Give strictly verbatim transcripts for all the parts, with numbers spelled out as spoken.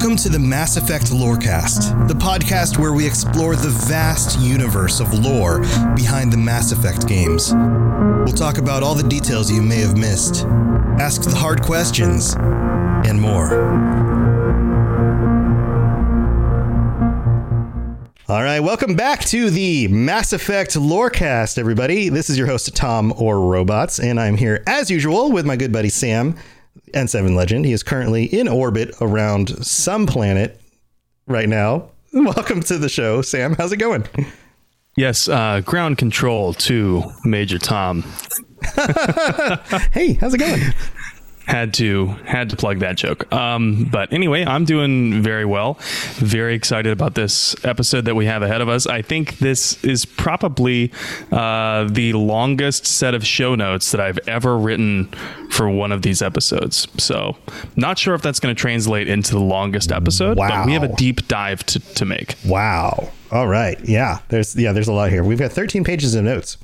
Welcome to the Mass Effect Lorecast, the podcast where we explore the vast universe of lore behind the Mass Effect games. We'll talk about all the details you may have missed, ask the hard questions, and more. All right, welcome back to the Mass Effect Lorecast, everybody. This is your host, Tom or Robots, and I'm here as usual with my good buddy Sam, N seven legend. He is currently in orbit around some planet right now. Welcome to the show, Sam. How's it going? Yes, uh, ground control to Major Tom. Hey, how's it going? Had to had to plug that joke. Um, but anyway, I'm doing very well. Very excited about this episode that we have ahead of us. I think this is probably uh, the longest set of show notes that I've ever written for one of these episodes. So not sure if that's going to translate into the longest episode. Wow. But we have a deep dive to, to make. Wow. All right. Yeah. There's yeah. There's a lot here. We've got thirteen pages of notes.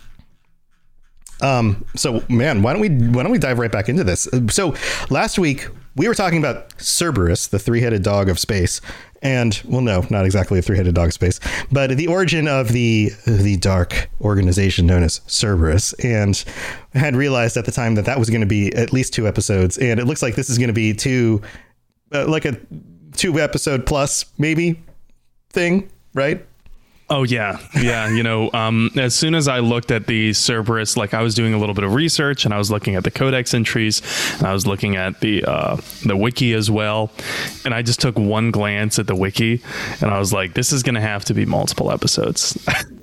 Um, so man, why don't we, why don't we dive right back into this? So last week we were talking about Cerberus, the three-headed dog of space, and well, no, not exactly a three-headed dog of space, but the origin of the, the dark organization known as Cerberus, and had realized at the time that that was going to be at least two episodes. And it looks like this is going to be two, uh, like a two episode plus maybe thing, right? Oh, yeah. Yeah. You know, um, as soon as I looked at the Cerberus, like I was doing a little bit of research and I was looking at the codex entries and I was looking at the uh, the wiki as well. And I just took one glance at the wiki and I was like, this is going to have to be multiple episodes.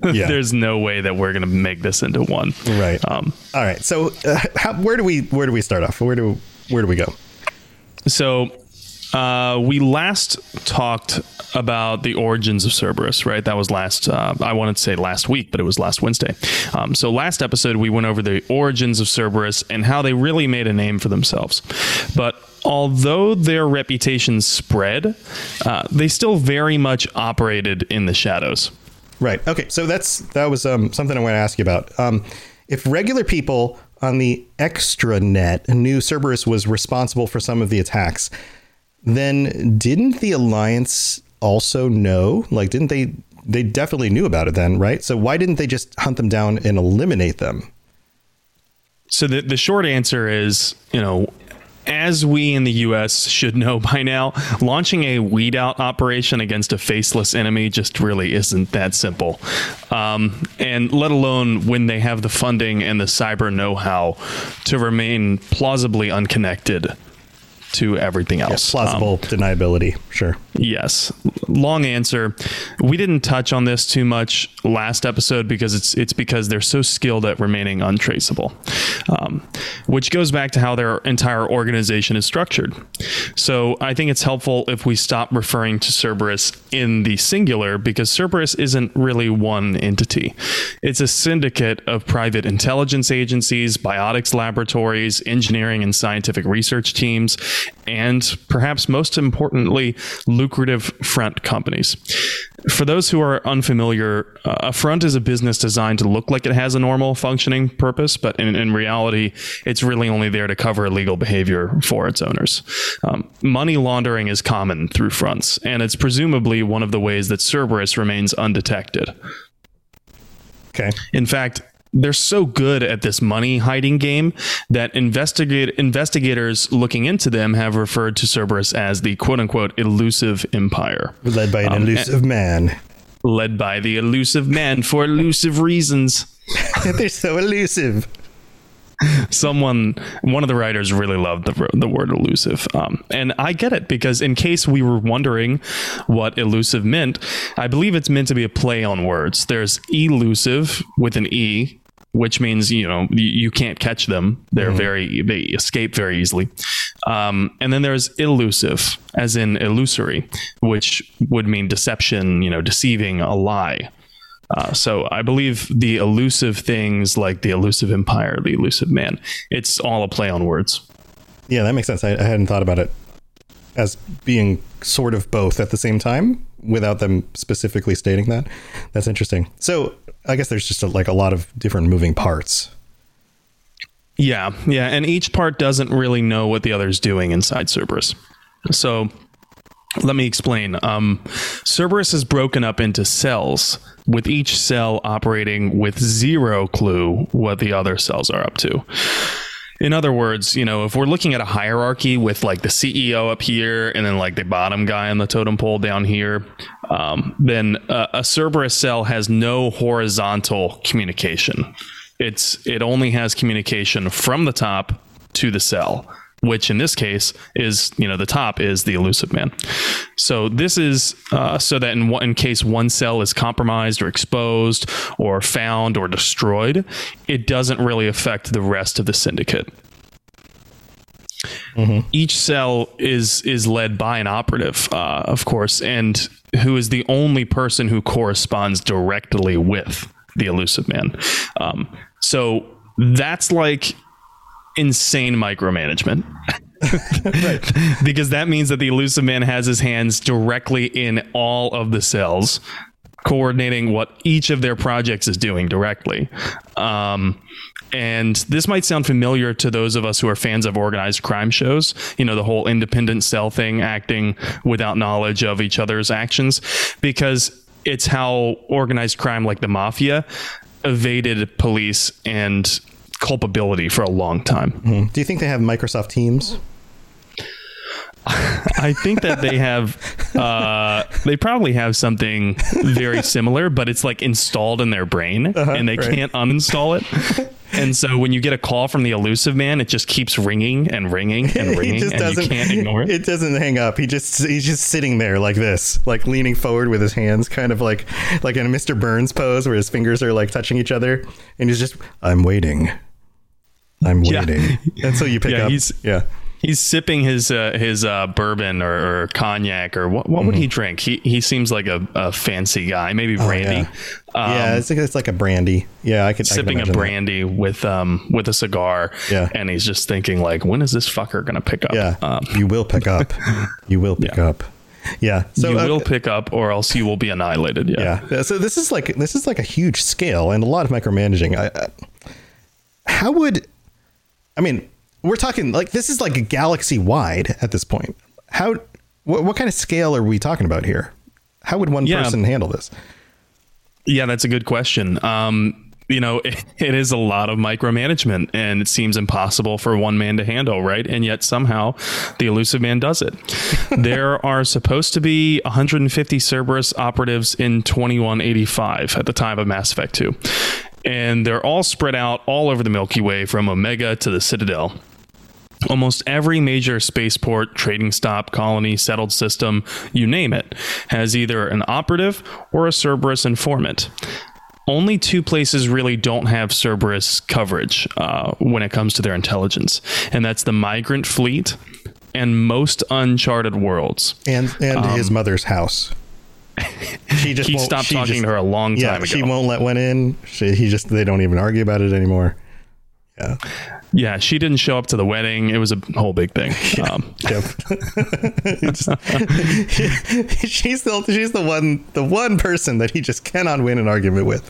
Yeah. There's no way that we're going to make this into one. Right. Um, All right. So uh, how, where do we where do we start off? Where do where do we go? So uh, we last talked about the origins of Cerberus, right? That was last, uh, I wanted to say last week, but it was last Wednesday. Um, so last episode, we went over the origins of Cerberus and how they really made a name for themselves. But although their reputation spread, uh, they still very much operated in the shadows. Right. Okay. So that's, that was um, something I want to ask you about. Um, if regular people on the Extranet knew Cerberus was responsible for some of the attacks, then didn't the Alliance also know? Like, didn't they they definitely knew about it then, right? So why didn't they just hunt them down and eliminate them? So the, the short answer is, you know, as we in the U S should know by now, launching a weed out operation against a faceless enemy just really isn't that simple. Um, and let alone when they have the funding and the cyber know-how to remain plausibly unconnected to everything else. Yeah, plausible um, deniability. Sure. Yes. Long answer. We didn't touch on this too much last episode because it's it's because they're so skilled at remaining untraceable, um, which goes back to how their entire organization is structured. So I think it's helpful if we stop referring to Cerberus in the singular, because Cerberus isn't really one entity. It's a syndicate of private intelligence agencies, biotics laboratories, engineering and scientific research teams, and perhaps most importantly, lucrative front companies. For those who are unfamiliar, uh, a front is a business designed to look like it has a normal functioning purpose, but in, in reality, it's really only there to cover illegal behavior for its owners. Um, money laundering is common through fronts, and it's presumably one of the ways that Cerberus remains undetected. Okay. In fact, they're so good at this money hiding game that investigate investigators looking into them have referred to Cerberus as the quote unquote elusive empire. Led by an um, elusive man. Led by the elusive man for elusive reasons. They're so elusive. Someone, one of the writers really loved the, the word elusive. Um, and I get it, because in case we were wondering what elusive meant, I believe it's meant to be a play on words. There's elusive with an E, which means, you know, you, you can't catch them. They're mm-hmm. very, they escape very easily. Um, and then there's elusive, as in illusory, which would mean deception, you know, deceiving, a lie. Uh, so I believe the elusive things like the elusive empire, the elusive man, it's all a play on words. Yeah, that makes sense. I, I hadn't thought about it as being sort of both at the same time without them specifically stating that. That's interesting. So I guess there's just a, like a lot of different moving parts. Yeah. Yeah. And each part doesn't really know what the other is doing inside Cerberus. So Let me explain. Um, Cerberus is broken up into cells, with each cell operating with zero clue what the other cells are up to. In other words, you know, if we're looking at a hierarchy with like the C E O up here and then like the bottom guy on the totem pole down here, um, then uh, a Cerberus cell has no horizontal communication. It's it only has communication from the top to the cell, which in this case is, you know, the top is the Elusive Man. So this is uh, so that in, in case one cell is compromised or exposed or found or destroyed, it doesn't really affect the rest of the syndicate. Mm-hmm. Each cell is is led by an operative, uh, of course, and who is the only person who corresponds directly with the Elusive Man. Um, so that's like insane micromanagement. Right. Because that means that the Elusive Man has his hands directly in all of the cells, coordinating what each of their projects is doing directly. Um, and this might sound familiar to those of us who are fans of organized crime shows, you know, the whole independent cell thing, acting without knowledge of each other's actions, because it's how organized crime like the mafia evaded police and culpability for a long time. Mm-hmm. Do you think they have Microsoft Teams? I think that they have uh they probably have something very similar, but it's like installed in their brain, uh-huh, and they right. can't uninstall it. And so when you get a call from the Elusive Man, it just keeps ringing and ringing and ringing, and you can't ignore it. It doesn't hang up. He just he's just sitting there like this, like leaning forward with his hands, kind of like like in a Mister Burns pose where his fingers are like touching each other, and he's just, I'm waiting. I'm waiting. Yeah. And so you pick yeah, up. He's, yeah. He's sipping his uh, his uh, bourbon or, or cognac or what? What would mm-hmm. he drink? He he seems like a, a fancy guy. Maybe brandy. Oh, yeah, um, yeah it's, like, it's like a brandy. Yeah, I could sipping I could a brandy that. with um with a cigar. Yeah, and he's just thinking like, when is this fucker gonna pick up? Yeah, um, you will pick up. You will pick yeah. up. Yeah, so you uh, will pick up, or else you will be annihilated. Yeah. yeah. So this is like this is like a huge scale and a lot of micromanaging. I, I how would I mean. We're talking like this is like galaxy wide at this point. How wh- what kind of scale are we talking about here? How would one yeah. person handle this? Yeah, that's a good question. Um, you know, it, it is a lot of micromanagement, and it seems impossible for one man to handle. Right. And yet somehow the Elusive Man does it. There are supposed to be one hundred fifty Cerberus operatives in twenty-one eighty-five at the time of Mass Effect two. And they're all spread out all over the Milky Way from Omega to the Citadel. Almost every major spaceport, trading stop, colony, settled system, you name it, has either an operative or a Cerberus informant. Only two places really don't have Cerberus coverage uh, when it comes to their intelligence, and that's the Migrant Fleet and most uncharted worlds. And and um, his mother's house. She just he stopped she talking just, to her a long time yeah, ago. She won't let one in. She, he just they don't even argue about it anymore. Yeah. Yeah, she didn't show up to the wedding. It was a whole big thing. Um, yep. just, she's the she's the one the one person that he just cannot win an argument with.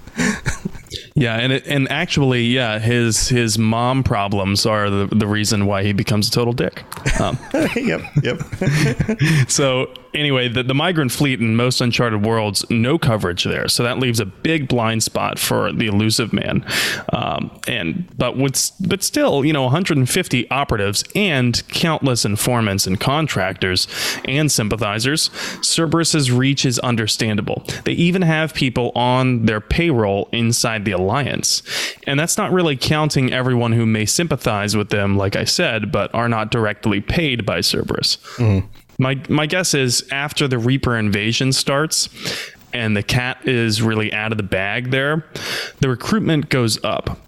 Yeah, and it, and actually, yeah, his his mom problems are the, the reason why he becomes a total dick. Um, yep, yep. So anyway, the, the Migrant Fleet and most uncharted worlds, no coverage there. So that leaves a big blind spot for the Elusive Man. Um, and but with but still, you know, one hundred fifty operatives and countless informants and contractors and sympathizers, Cerberus's reach is understandable. They even have people on their payroll inside the Alliance. And that's not really counting everyone who may sympathize with them, like I said, but are not directly paid by Cerberus. Mm-hmm. My my guess is after the Reaper invasion starts and the cat is really out of the bag there, the recruitment goes up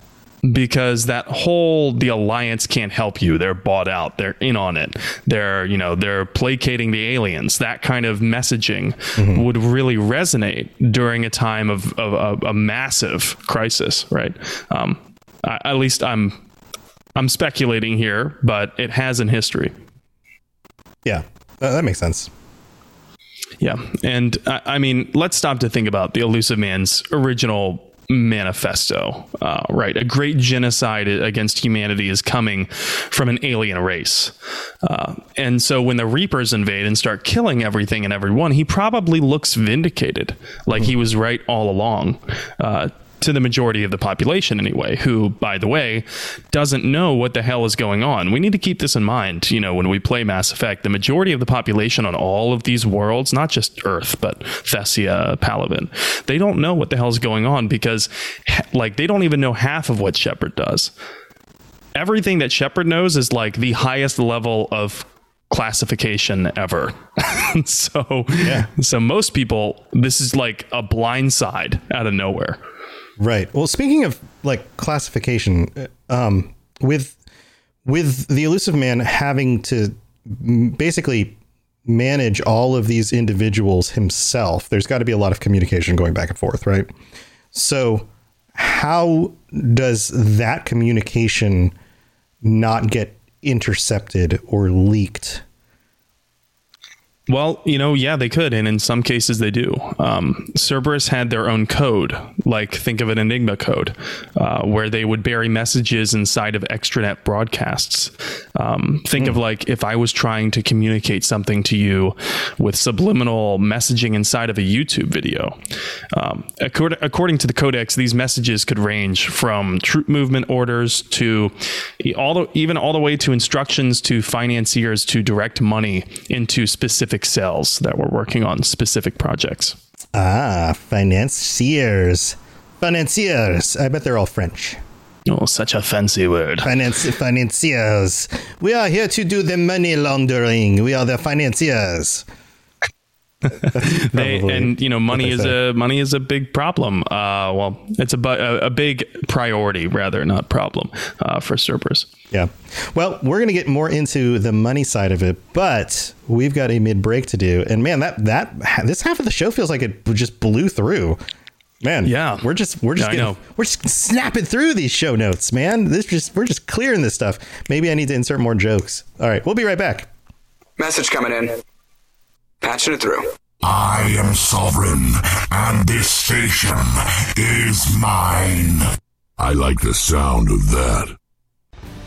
because that whole the Alliance can't help you. They're bought out. They're in on it. They're, you know, they're placating the aliens. That kind of messaging mm-hmm. would really resonate during a time of, of, of a massive crisis. Right. Um, I, at least I'm I'm speculating here, but it has in history. Yeah, that makes sense. Yeah. And I, I mean, let's stop to think about the Elusive Man's original manifesto, uh, right? A great genocide against humanity is coming from an alien race. Uh, and so when the Reapers invade and start killing everything and everyone, he probably looks vindicated, like he was right all along, uh, to the majority of the population anyway, who, by the way, doesn't know what the hell is going on. We need to keep this in mind. You know, when we play Mass Effect, the majority of the population on all of these worlds, not just Earth, but Thessia, Palavin, they don't know what the hell is going on because, like, they don't even know half of what Shepard does. Everything that Shepard knows is like the highest level of classification ever. so, yeah. so most people, this is like a blindside out of nowhere. Right. Well, speaking of like classification, um, with with the Elusive Man having to m- basically manage all of these individuals himself, there's got to be a lot of communication going back and forth, right? So how does that communication not get intercepted or leaked? Well, you know, yeah, they could. And in some cases they do. Um, Cerberus had their own code, like think of an Enigma code, uh, where they would bury messages inside of Extranet broadcasts. Um, think mm. of like if I was trying to communicate something to you with subliminal messaging inside of a YouTube video. Um, according, according to the codex, these messages could range from troop movement orders to all the, even all the way to instructions to financiers to direct money into specific cells that were working on specific projects. Ah, financiers. Financiers. I bet they're all French. Oh, such a fancy word. Finance, financiers. We are here to do the money laundering. We are the financiers. they, and, you know, money is say. a money is a big problem. Uh, well, it's a, a, a big priority, rather, not problem uh, for Cerberus. Yeah. Well, we're going to get more into the money side of it, but we've got a mid break to do. And man, that that this half of the show feels like it just blew through. Man, yeah, we're just we're just yeah, getting, we're just snapping through these show notes, man. This just we're just clearing this stuff. Maybe I need to insert more jokes. All right, we'll be right back. Message coming in. Patching it through. I am Sovereign, and this station is mine. I like the sound of that.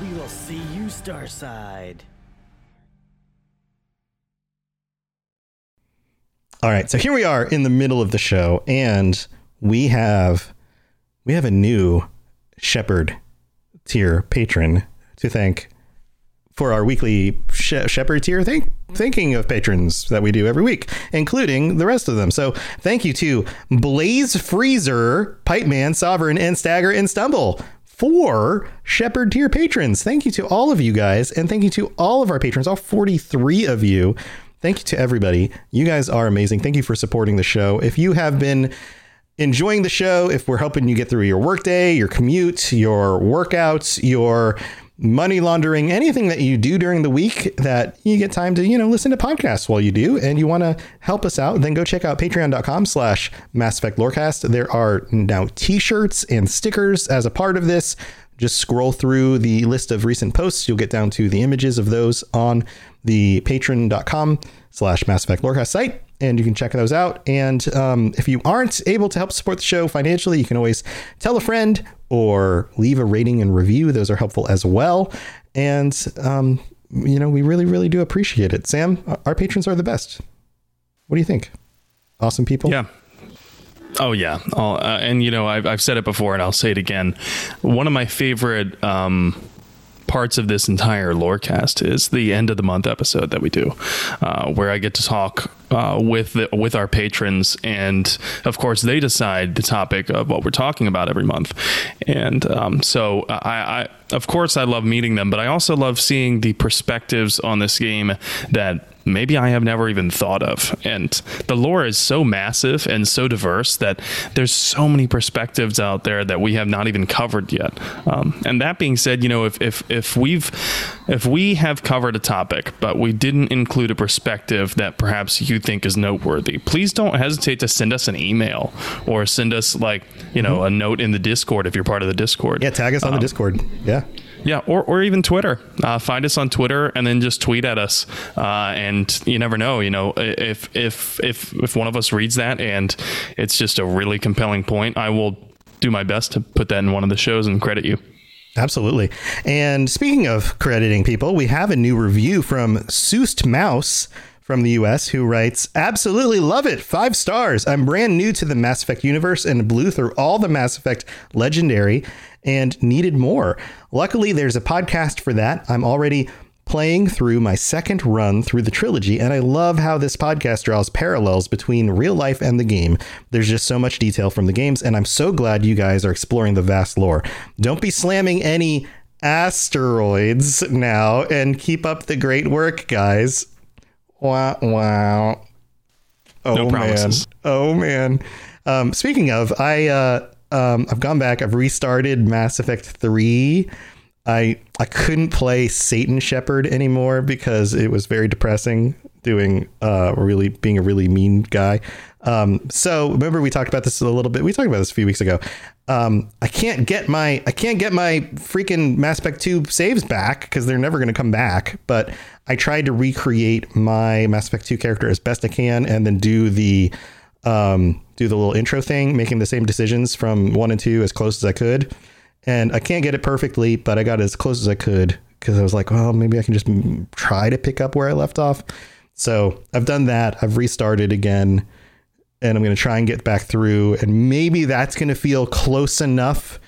We will see you Starside. All right, so here we are in the middle of the show, and we have we have a new Shepard tier patron to thank for our weekly she- Shepard tier thing. Thinking of patrons that we do every week, including the rest of them. So thank you to Blaze Freezer, Pipeman, Sovereign, and Stagger and Stumble for Shepard tier patrons. Thank you to all of you guys. And thank you to all of our patrons, all forty-three of you. Thank you to everybody. You guys are amazing. Thank you for supporting the show. If you have been enjoying the show, if we're helping you get through your workday, your commute, your workouts, your money laundering, anything that you do during the week that you get time to, you know, listen to podcasts while you do, and you want to help us out, then go check out patreon.com slash Mass Effect Lorecast. There are now t-shirts and stickers as a part of this. Just scroll through the list of recent posts. You'll get down to the images of those on the patreon.com slash Mass Effect Lorecast site. And you can check those out. And um, if you aren't able to help support the show financially, you can always tell a friend or leave a rating and review. Those are helpful as well. And, um, you know, we really, really do appreciate it. Sam, our patrons are the best. What do you think? Awesome people. Yeah. Oh, yeah. Uh, and, you know, I've, I've said it before and I'll say it again. One of my favorite um parts of this entire Lorecast is the end of the month episode that we do, uh, where I get to talk uh, with the, with our patrons, and of course they decide the topic of what we're talking about every month. And um, so I, I, of course, I love meeting them, but I also love seeing the perspectives on this game that maybe I have never even thought of. And the lore is so massive and so diverse that there's so many perspectives out there that we have not even covered yet. Um, and that being said, you know, if, if, if we've, if we have covered a topic, but we didn't include a perspective that perhaps you think is noteworthy, please don't hesitate to send us an email or send us, like, you know, mm-hmm. a note in the Discord. If you're part of the Discord. Yeah. Tag us on um, the Discord. Yeah. Yeah, or, or even Twitter. Uh, find us on Twitter and then just tweet at us. Uh, and you never know, you know, if if if if one of us reads that and it's just a really compelling point, I will do my best to put that in one of the shows and credit you. Absolutely. And speaking of crediting people, we have a new review from Soust Mouse from the U S, who writes, absolutely love it. Five stars. I'm brand new to the Mass Effect universe and blew through all the Mass Effect Legendary and needed more. Luckily, there's a podcast for that. I'm already playing through my second run through the trilogy, and I love how this podcast draws parallels between real life and the game. There's just so much detail from the games, and I'm so glad you guys are exploring the vast lore. Don't be slamming any asteroids now, and keep up the great work, guys. Wow, wow. Oh, no promises. Man. Oh, man. Um, speaking of, I... Uh, Um, I've gone back. I've restarted Mass Effect three. I I couldn't play Satan Shepard anymore because it was very depressing doing uh really being a really mean guy. Um, so remember we talked about this a little bit. We talked about this a few weeks ago. Um, I can't get my I can't get my freaking Mass Effect two saves back because they're never going to come back. But I tried to recreate my Mass Effect two character as best I can, and then do the. Um, do the little intro thing, making the same decisions from one and two as close as I could. And I can't get it perfectly, but I got as close as I could because I was like, well, maybe I can just try to pick up where I left off. So I've done that. I've restarted again, and I'm going to try and get back through. And maybe that's going to feel close enough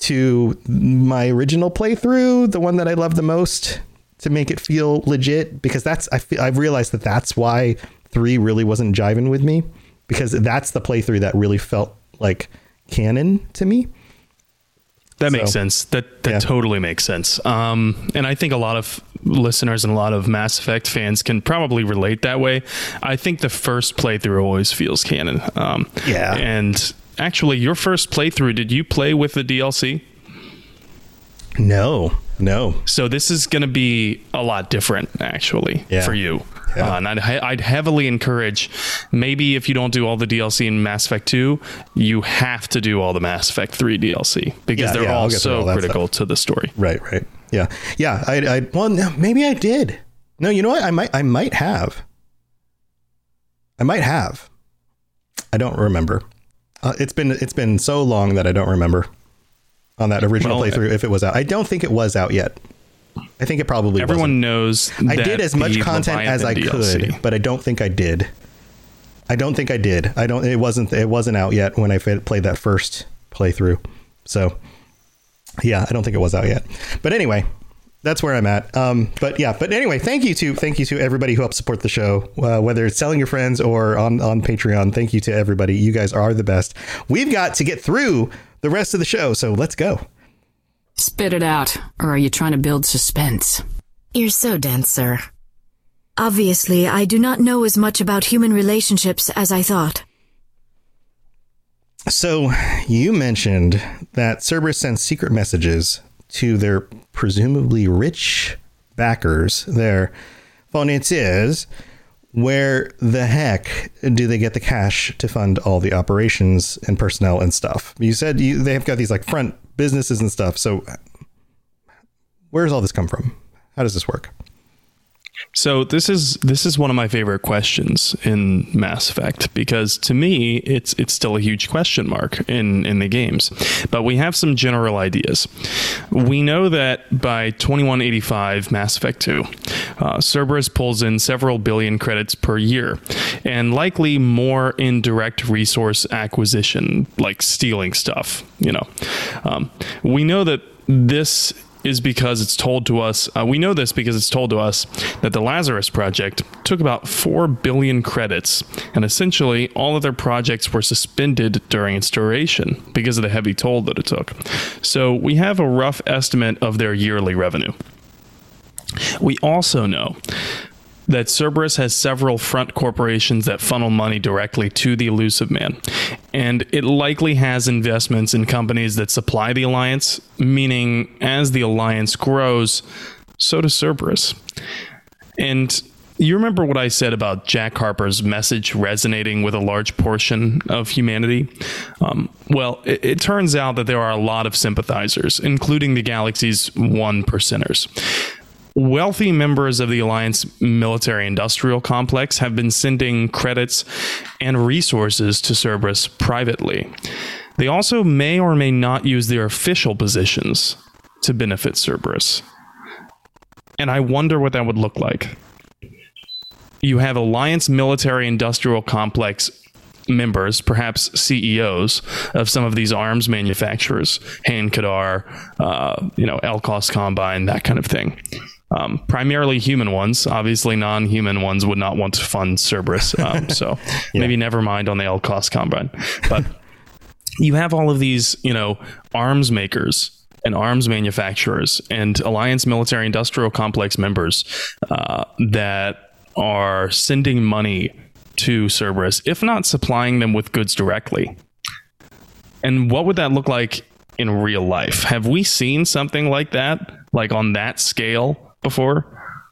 to my original playthrough, the one that I love the most, to make it feel legit, because that's I feel, I've realized that that's why three really wasn't jiving with me. Because that's the playthrough that really felt like canon to me. That makes so, sense. That that yeah. totally makes sense. Um, and I think a lot of listeners and a lot of Mass Effect fans can probably relate that way. I think the first playthrough always feels canon. Um, yeah. And actually, your first playthrough, did you play with the D L C? No, no. So this is going to be a lot different, actually, yeah. for you. Yeah. Uh, and I'd, I'd heavily encourage, maybe if you don't do all the D L C in Mass Effect two, you have to do all the Mass Effect three D L C because yeah, they're yeah, all so all critical stuff. To the story. Right, right. Yeah. Yeah. I, I, well, no, maybe I did. No, you know what? I might, I might have. I might have. I don't remember. Uh, it's been, it's been so long that I don't remember on that original well, playthrough if it was out. I don't think it was out yet. I think it probably everyone wasn't. Knows I did as much content Leviathan as I D L C. Could, but I don't think I did. I don't think I did. I don't. It wasn't. It wasn't out yet when I played that first playthrough. So, yeah, I don't think it was out yet. But anyway, that's where I'm at. Um, but yeah. But anyway, thank you to thank you to everybody who helps support the show, uh, whether it's telling your friends or on on Patreon. Thank you to everybody. You guys are the best. We've got to get through the rest of the show, so let's go. Spit it out, or are you trying to build suspense? You're so dense, sir. Obviously, I do not know as much about human relationships as I thought. So, you mentioned that Cerberus sends secret messages to their presumably rich backers, their financiers. Where the heck do they get the cash to fund all the operations and personnel and stuff? You said you, they have got these like front businesses and stuff. So where does all this come from? How does this work? So this is this is one of my favorite questions in Mass Effect, because to me, it's it's still a huge question mark in, in the games. But we have some general ideas. We know that by twenty-one eighty-five Mass Effect two, uh, Cerberus pulls in several billion credits per year, and likely more indirect resource acquisition, like stealing stuff. You know, um, we know that this is because it's told to us, uh, we know this because it's told to us that the Lazarus Project took about four billion credits, and essentially all of their projects were suspended during its duration because of the heavy toll that it took. So we have a rough estimate of their yearly revenue. We also know that Cerberus has several front corporations that funnel money directly to the Elusive Man, and it likely has investments in companies that supply the Alliance, meaning as the Alliance grows, so does Cerberus. And you remember what I said about Jack Harper's message resonating with a large portion of humanity? Um, well, it, it turns out that there are a lot of sympathizers, including the galaxy's one percenters. Wealthy members of the Alliance military-industrial complex have been sending credits and resources to Cerberus privately. They also may or may not use their official positions to benefit Cerberus. And I wonder what that would look like. You have Alliance military-industrial complex members, perhaps C E Os of some of these arms manufacturers, Hain Kadar, uh, you know, Elkos Combine, that kind of thing. Um, primarily human ones. Obviously, non-human ones would not want to fund Cerberus. Um, so yeah. Maybe never mind on the Elkos Combine. But you have all of these, you know, arms makers and arms manufacturers and Alliance military industrial complex members uh, that are sending money to Cerberus, if not supplying them with goods directly. And what would that look like in real life? Have we seen something like that, like on that scale? Before?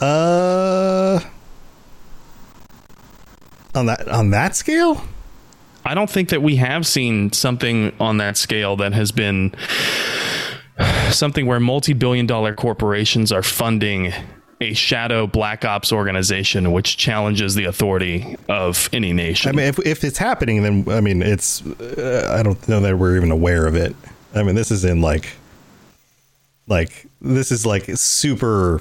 Uh, on that on that scale? I don't think that we have seen something on that scale that has been something where multi-billion dollar corporations are funding a shadow black ops organization which challenges the authority of any nation. I mean, if if it's happening, then I mean, it's uh, I don't know that we're even aware of it. I mean, this is in like like this is like super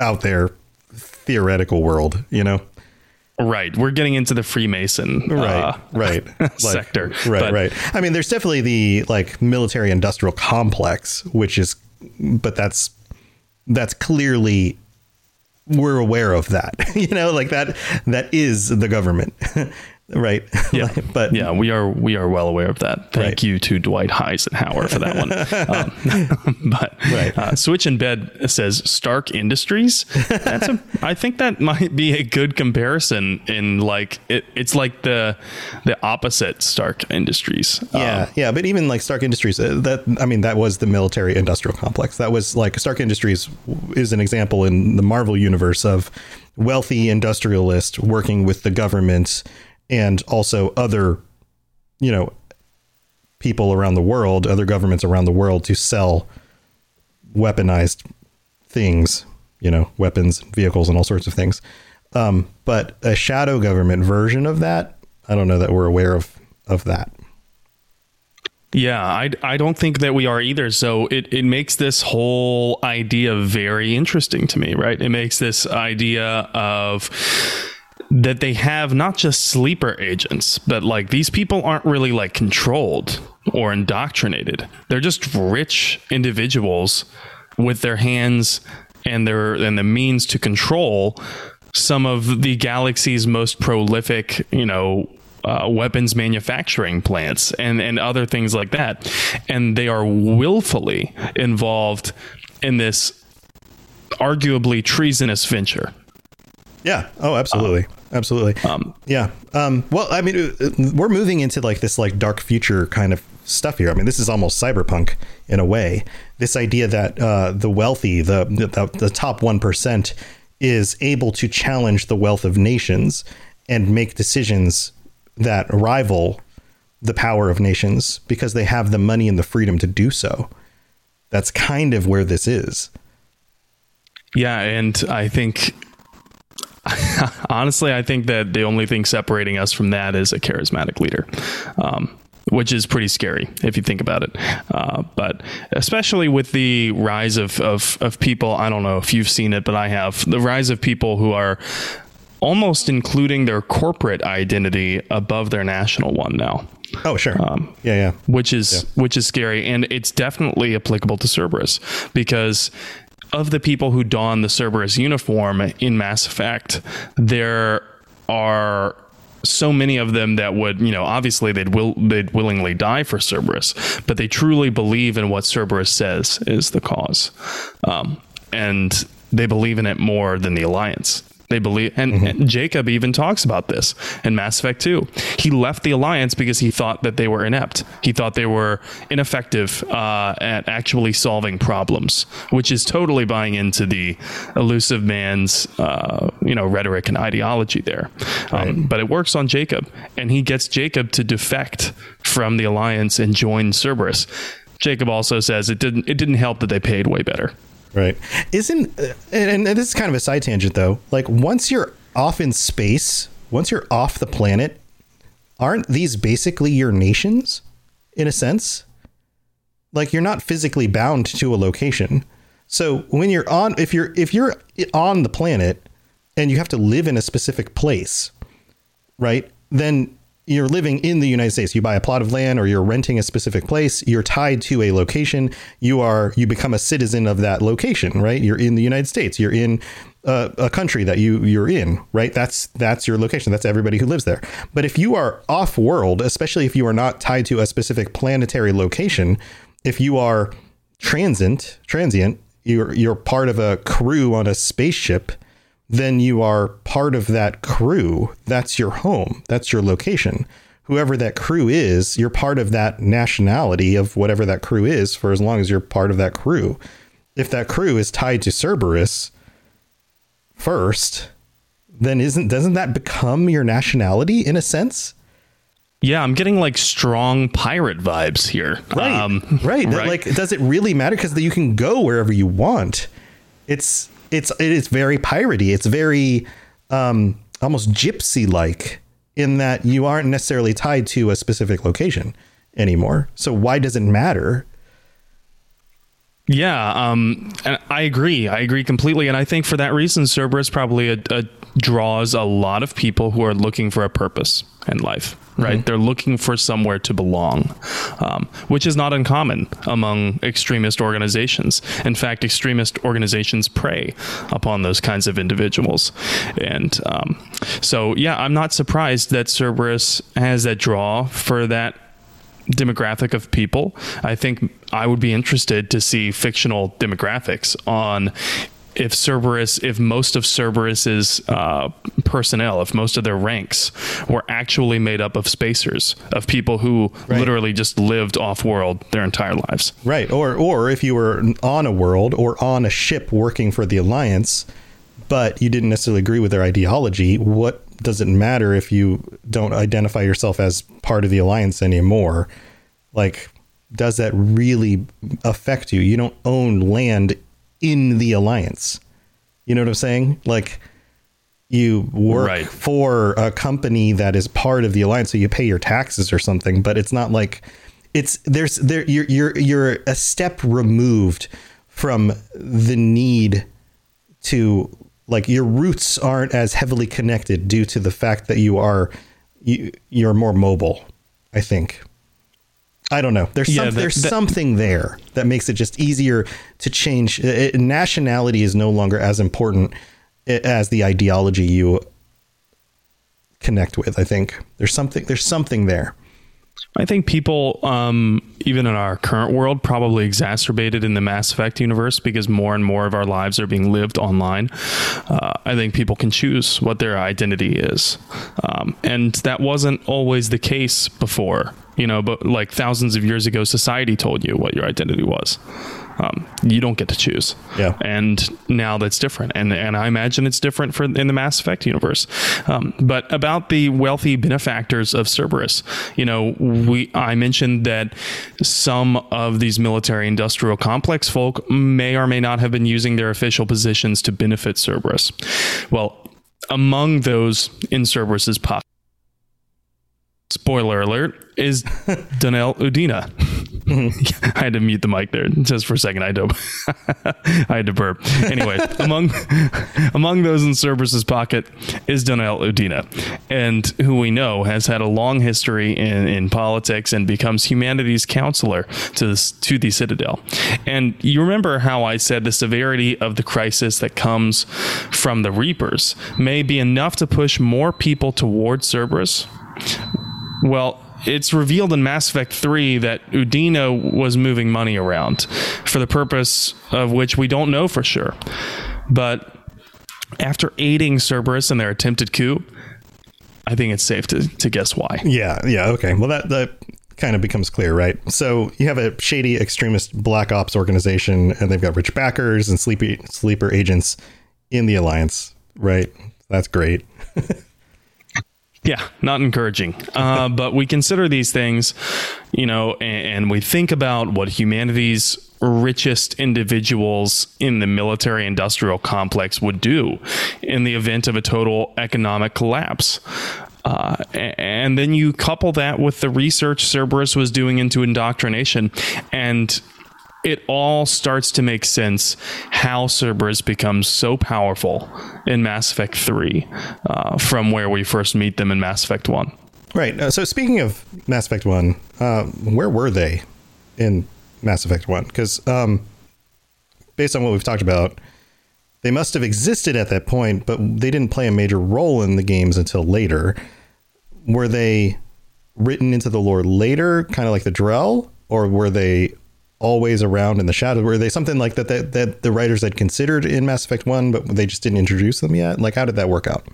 out there theoretical world, you know? Right. We're getting into the Freemason right, uh, right. Like, sector. Right, but, right. I mean, there's definitely the like military industrial complex, which is, but that's, that's clearly, we're aware of that, you know, like that, that is the government. Right. Yeah. But yeah, we are we are well aware of that. Thank right. you to Dwight Eisenhower for that one. Um, but right. uh, Switch in Bed says Stark Industries. That's a, I think that might be a good comparison in like it, it's like the the opposite Stark Industries. Yeah. Um, yeah. But even like Stark Industries, uh, that I mean, that was the military industrial complex. That was like Stark Industries is an example in the Marvel universe of wealthy industrialists working with the government and also other, you know, people around the world, other governments around the world to sell weaponized things, you know, weapons, vehicles and all sorts of things. Um, but a shadow government version of that, I don't know that we're aware of, of that. Yeah, I, I don't think that we are either. So it, it makes this whole idea very interesting to me, right? It makes this idea of... that they have not just sleeper agents, but like these people aren't really like controlled or indoctrinated. They're just rich individuals with their hands and their and the means to control some of the galaxy's most prolific, you know, uh, weapons manufacturing plants and, and other things like that. And they are willfully involved in this arguably treasonous venture. Yeah. Oh, absolutely. Um, absolutely. Um, yeah. Um, well, I mean, we're moving into like this like dark future kind of stuff here. I mean, this is almost cyberpunk in a way. This idea that uh, the wealthy, the, the the top one percent is able to challenge the wealth of nations and make decisions that rival the power of nations because they have the money and the freedom to do so. That's kind of where this is. Yeah. And I think... honestly, I think that the only thing separating us from that is a charismatic leader, um, which is pretty scary if you think about it. Uh, but especially with the rise of, of, of people, I don't know if you've seen it, but I have, the rise of people who are almost including their corporate identity above their national one now. Oh, sure. Um, yeah, yeah. Which is yeah. which is scary, and it's definitely applicable to Cerberus, because of the people who don the Cerberus uniform in Mass Effect, there are so many of them that would, you know, obviously they'd will they'd willingly die for Cerberus, but they truly believe in what Cerberus says is the cause, um, and they believe in it more than the Alliance. They believe, and, mm-hmm. and Jacob even talks about this in Mass Effect two. He left the Alliance because he thought that they were inept. He thought they were ineffective uh, at actually solving problems, which is totally buying into the Elusive Man's, uh, you know, rhetoric and ideology there. Right. Um, but it works on Jacob, and he gets Jacob to defect from the Alliance and join Cerberus. Jacob also says it didn't. It didn't help that they paid way better. Right. Isn't, and this is kind of a side tangent though, like once you're off in space, once you're off the planet, aren't these basically your nations in a sense? Like you're not physically bound to a location. So when you're on, if you're, if you're on the planet and you have to live in a specific place, right? Then you're living in the United States. You buy a plot of land or you're renting a specific place. You're tied to a location. You are you become a citizen of that location, right? You're in the United States. You're in uh, a country that you you're in, right? That's that's your location. That's everybody who lives there. But if you are off world, especially if you are not tied to a specific planetary location, if you are transient, transient, you're you're part of a crew on a spaceship, then you are part of that crew. That's your home. That's your location. Whoever that crew is, you're part of that nationality of whatever that crew is for as long as you're part of that crew. If that crew is tied to Cerberus first, then isn't doesn't that become your nationality in a sense? Yeah, I'm getting like strong pirate vibes here. Right, um, right. right. Like, does it really matter? Because you can go wherever you want. It's... It's it is very piratey. It's very um, almost gypsy like in that you aren't necessarily tied to a specific location anymore. So why does it matter? Yeah, um, and I agree. I agree completely. And I think for that reason, Cerberus probably a, a draws a lot of people who are looking for a purpose in life. Right. Mm-hmm. They're looking for somewhere to belong, um, which is not uncommon among extremist organizations. In fact, extremist organizations prey upon those kinds of individuals. And um, so, yeah, I'm not surprised that Cerberus has that draw for that demographic of people. I think I would be interested to see fictional demographics on if Cerberus, if most of Cerberus's uh, personnel, if most of their ranks were actually made up of spacers, of people who right. literally just lived off world their entire lives. Right. Or, or if you were on a world or on a ship working for the Alliance, but you didn't necessarily agree with their ideology, what does it matter if you don't identify yourself as part of the Alliance anymore? Like, does that really affect you? You don't own land in the Alliance. You know what I'm saying? Like you work right. for a company that is part of the Alliance, so you pay your taxes or something, but it's not like it's there's there you're you're you're a step removed from the need to, like, your roots aren't as heavily connected due to the fact that you are you you're more mobile, I think. I don't know. There's yeah, some, that, there's that, something there that makes it just easier to change. It, nationality is no longer as important as the ideology you connect with. I think there's something there's something there. I think people, um, even in our current world, probably exacerbated in the Mass Effect universe because more and more of our lives are being lived online. Uh, I think people can choose what their identity is. Um, and that wasn't always the case before, you know, but like thousands of years ago, society told you what your identity was. Um, you don't get to choose. Yeah. And now that's different. And and I imagine it's different for in the Mass Effect universe. Um, but about the wealthy benefactors of Cerberus, you know, we I mentioned that some of these military industrial complex folk may or may not have been using their official positions to benefit Cerberus. Well, among those in Cerberus's pocket, spoiler alert, is Donnell Udina. I had to mute the mic there just for a second. I had to, I had to burp. Anyway, among among those in Cerberus's pocket is Donnell Udina, and who we know has had a long history in, in politics and becomes humanity's counselor to this, to the Citadel. And you remember how I said the severity of the crisis that comes from the Reapers may be enough to push more people toward Cerberus? Well, it's revealed in Mass Effect three that Udina was moving money around for the purpose of which we don't know for sure. But after aiding Cerberus in their attempted coup, I think it's safe to, to guess why. Yeah, yeah, okay. Well, that, that kind of becomes clear, right? So you have a shady extremist black ops organization, and they've got rich backers and sleepy sleeper agents in the Alliance, right? That's great. Yeah, not encouraging, uh, but we consider these things, you know, and, and we think about what humanity's richest individuals in the military industrial complex would do in the event of a total economic collapse. Uh, and then you couple that with the research Cerberus was doing into indoctrination, and it all starts to make sense how Cerberus becomes so powerful in Mass Effect three uh, from where we first meet them in Mass Effect one. Right. Uh, so speaking of Mass Effect one, uh, where were they in Mass Effect one? Because um, based on what we've talked about, they must have existed at that point, but they didn't play a major role in the games until later. Were they written into the lore later, kind of like the Drell, or were they always around in the shadow? Were they something like that, that that the writers had considered in Mass Effect one, but they just didn't introduce them yet? Like, how did that work out?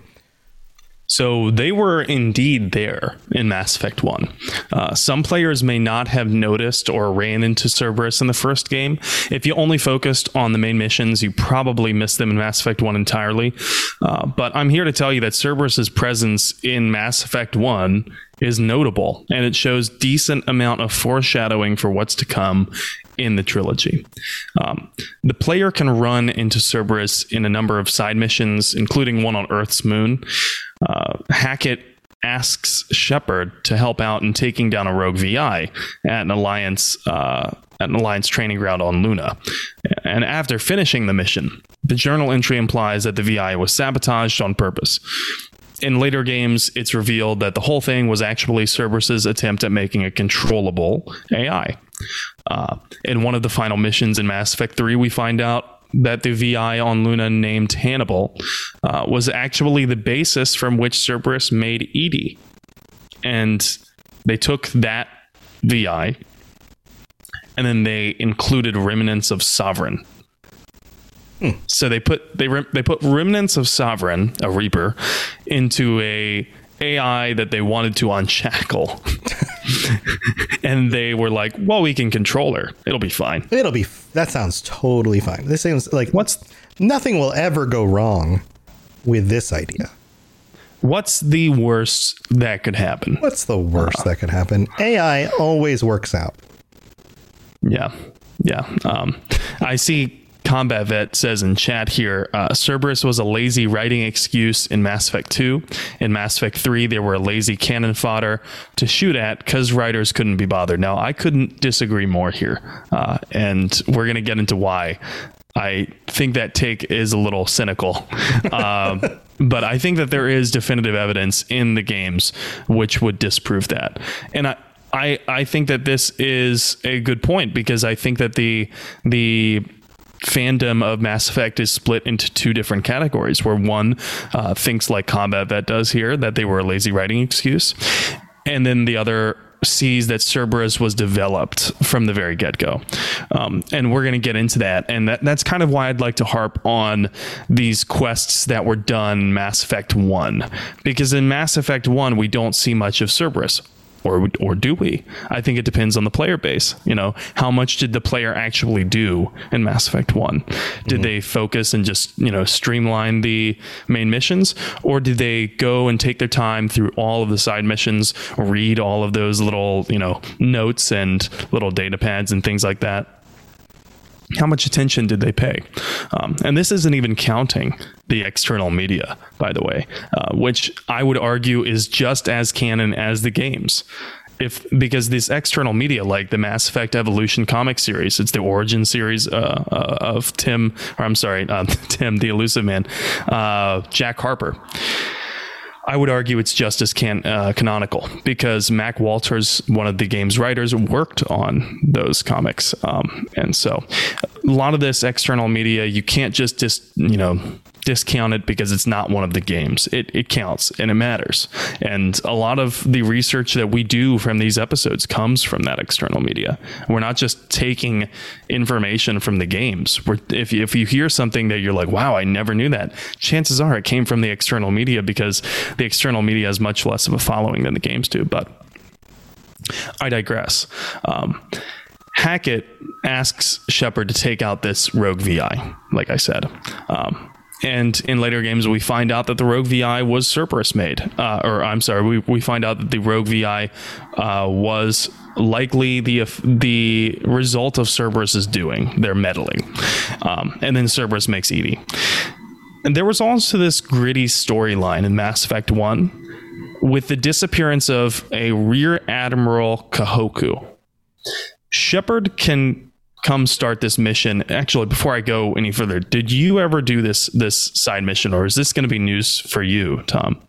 So they were indeed there in Mass Effect one. Uh, some players may not have noticed or ran into Cerberus in the first game. If you only focused on the main missions, you probably missed them in Mass Effect one entirely. Uh, but I'm here to tell you that Cerberus's presence in Mass Effect one is notable, and it shows decent amount of foreshadowing for what's to come in the trilogy. Um, the player can run into Cerberus in a number of side missions, including one on Earth's moon. Uh, Hackett asks Shepard to help out in taking down a rogue V I at an Alliance uh, at an Alliance training ground on Luna. And after finishing the mission, the journal entry implies that the V I was sabotaged on purpose. In later games, it's revealed that the whole thing was actually Cerberus's attempt at making a controllable A I. Uh, in one of the final missions in Mass Effect three, we find out that the V I on Luna named Hannibal uh, was actually the basis from which Cerberus made Edie. And they took that V I, and then they included remnants of Sovereign. Hmm. So they put they they put remnants of Sovereign, a Reaper, into a A I that they wanted to unshackle. And they were like, well, we can control her. It'll be fine. It'll be. F- that sounds totally fine. This sounds like what's nothing will ever go wrong with this idea. What's the worst that could happen? What's the worst uh, that could happen? A I always works out. Yeah. Yeah. Um, I see. Combat Vet says in chat here, uh, Cerberus was a lazy writing excuse in Mass Effect two. In Mass Effect three, they were a lazy cannon fodder to shoot at because writers couldn't be bothered. Now, I couldn't disagree more here, uh, and we're going to get into why I think that take is a little cynical. Um, but I think that there is definitive evidence in the games which would disprove that. And I, I, I think that this is a good point, because I think that the the... fandom of Mass Effect is split into two different categories, where one uh, thinks like Combat Vet does here, that they were a lazy writing excuse, and then the other sees that Cerberus was developed from the very get-go. Um, and we're going to get into that, and that, that's kind of why I'd like to harp on these quests that were done Mass Effect one, because in Mass Effect one we don't see much of Cerberus. Or, or do we? I think it depends on the player base. You know, how much did the player actually do in Mass Effect one? Did mm-hmm. they focus and just, you know, streamline the main missions? Or did they go and take their time through all of the side missions, read all of those little, you know, notes and little data pads and things like that? How much attention did they pay? Um, and this isn't even counting the external media, by the way, uh, which I would argue is just as canon as the games. if because this external media, like the Mass Effect Evolution comic series, it's the origin series uh, uh, of Tim, or I'm sorry, uh, Tim, the Elusive Man, uh, Jack Harper. I would argue it's just as can, uh, canonical because Mac Walters, one of the game's writers, worked on those comics. Um, and so a lot of this external media, you can't just dis, you know, discount it because it's not one of the games. It, it counts and it matters. And a lot of the research that we do from these episodes comes from that external media. We're not just taking information from the games. We're, if, if you hear something that you're like, wow, I never knew that, chances are it came from the external media because the external media has much less of a following than the games do, but I digress. Um, Hackett asks Shepard to take out this rogue V I, like I said. Um, and in later games, we find out that the rogue V I was Cerberus made. Uh, or I'm sorry, we, we find out that the rogue V I uh, was likely the the result of Cerberus's doing, their meddling. Um, and then Cerberus makes Edie. And there was also this gritty storyline in Mass Effect one with the disappearance of a Rear Admiral Kahoku. Shepard can come start this mission. Actually, before I go any further, did you ever do this this side mission, or is this going to be news for you, Tom?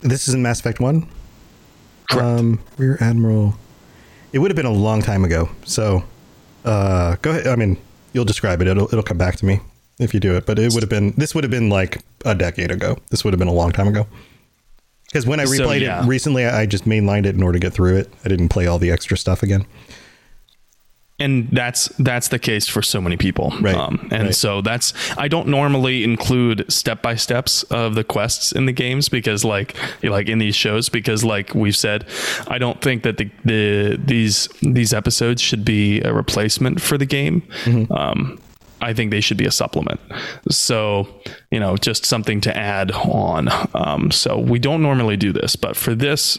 This is in Mass Effect one? Correct. Um, Rear Admiral. It would have been a long time ago. So uh, go ahead. I mean, you'll describe it. It'll it'll come back to me. If you do it, but it would have been, this would have been like a decade ago. This would have been a long time ago. Because when I replayed so, yeah. it recently, I just mainlined it in order to get through it. I didn't play all the extra stuff again. And that's that's the case for so many people. Right. Um, and right. so that's, I don't normally include step-by-steps of the quests in the games because like, like in these shows, because like we've said, I don't think that the, the these, these episodes should be a replacement for the game. Mm-hmm. Um, I think they should be a supplement. So, you know, just something to add on. Um, so we don't normally do this, but for this,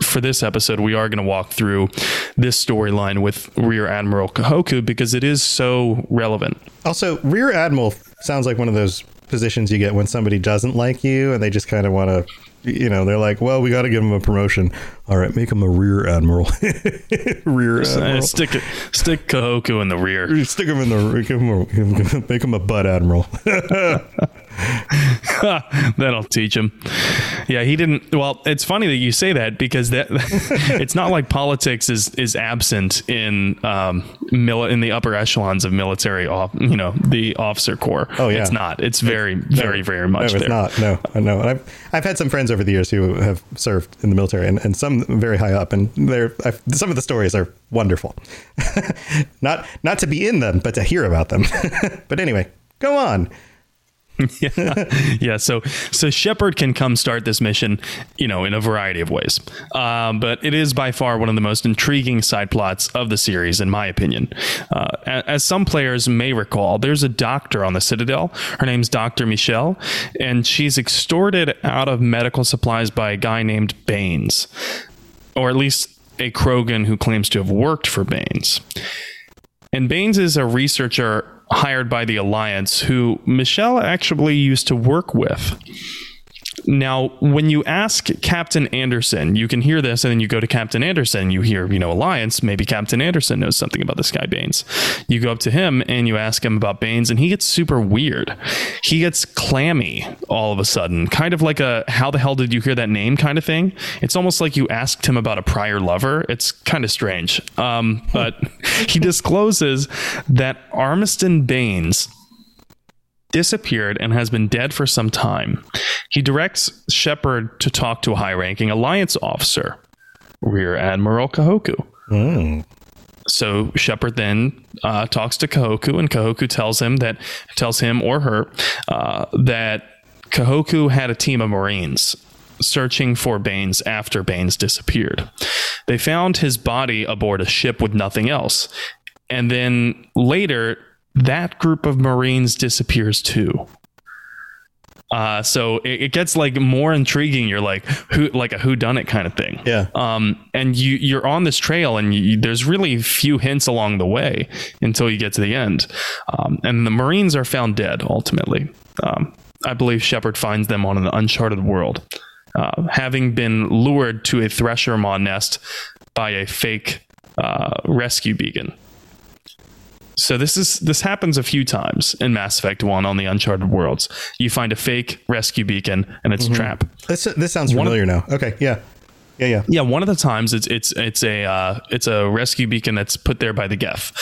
for this episode, we are going to walk through this storyline with Rear Admiral Kahoku because it is so relevant. Also, Rear Admiral sounds like one of those positions you get when somebody doesn't like you and they just kind of want to, you know, they're like, well, we got to give him a promotion. All right, make him a rear admiral. Rear admiral. Stick stick Kahoku in the rear. Stick him in the rear. Give him a, give him, make him a butt admiral. That'll teach him. Yeah, he didn't. Well, it's funny that you say that because that it's not like politics is is absent in um mil- in the upper echelons of military off. You know, the officer corps. Oh yeah, it's not. It's very, it's, very, no, very much. No, it's there. Not. No, I know. I've I've had some friends over the years who have served in the military and, and some very high up, and they're I've, some of the stories are wonderful. not not to be in them, but to hear about them. But anyway, go on. yeah. yeah. So so Shepard can come start this mission, you know, in a variety of ways. Um, but it is by far one of the most intriguing side plots of the series, in my opinion. Uh, as some players may recall, there's a doctor on the Citadel. Her name's Doctor Michelle, and she's extorted out of medical supplies by a guy named Banes, or at least a Krogan who claims to have worked for Banes. And Banes is a researcher hired by the Alliance, who Michelle actually used to work with. Now, when you ask Captain Anderson, you can hear this, and then you go to Captain Anderson, you hear, you know, Alliance, maybe Captain Anderson knows something about this guy Banes. You go up to him and you ask him about Banes, and he gets super weird. He gets clammy all of a sudden, kind of like a how the hell did you hear that name kind of thing. It's almost like you asked him about a prior lover. It's kind of strange. Um, but he discloses that Armistan Banes disappeared and has been dead for some time. He directs Shepard to talk to a high-ranking Alliance officer, Rear Admiral Kahoku. Mm. So Shepard then uh, talks to Kahoku, and Kahoku tells him that tells him or her uh, that Kahoku had a team of Marines searching for Banes after Banes disappeared. They found his body aboard a ship with nothing else, and then later that group of Marines disappears too. Uh, so it, it gets like more intriguing. You're like who, like a whodunit kind of thing. Yeah. Um, and you you're on this trail, and you, there's really few hints along the way until you get to the end. Um, and the Marines are found dead ultimately. Um, I believe Shepard finds them on an uncharted world. uh, having been lured to a Thresher Maw nest by a fake uh, rescue beacon. So this is this happens a few times in Mass Effect one on the Uncharted Worlds. You find a fake rescue beacon and it's mm-hmm. a trap. This this sounds familiar of, now. Okay, yeah, yeah, yeah, yeah. One of the times it's it's it's a uh, it's a rescue beacon that's put there by the G E F.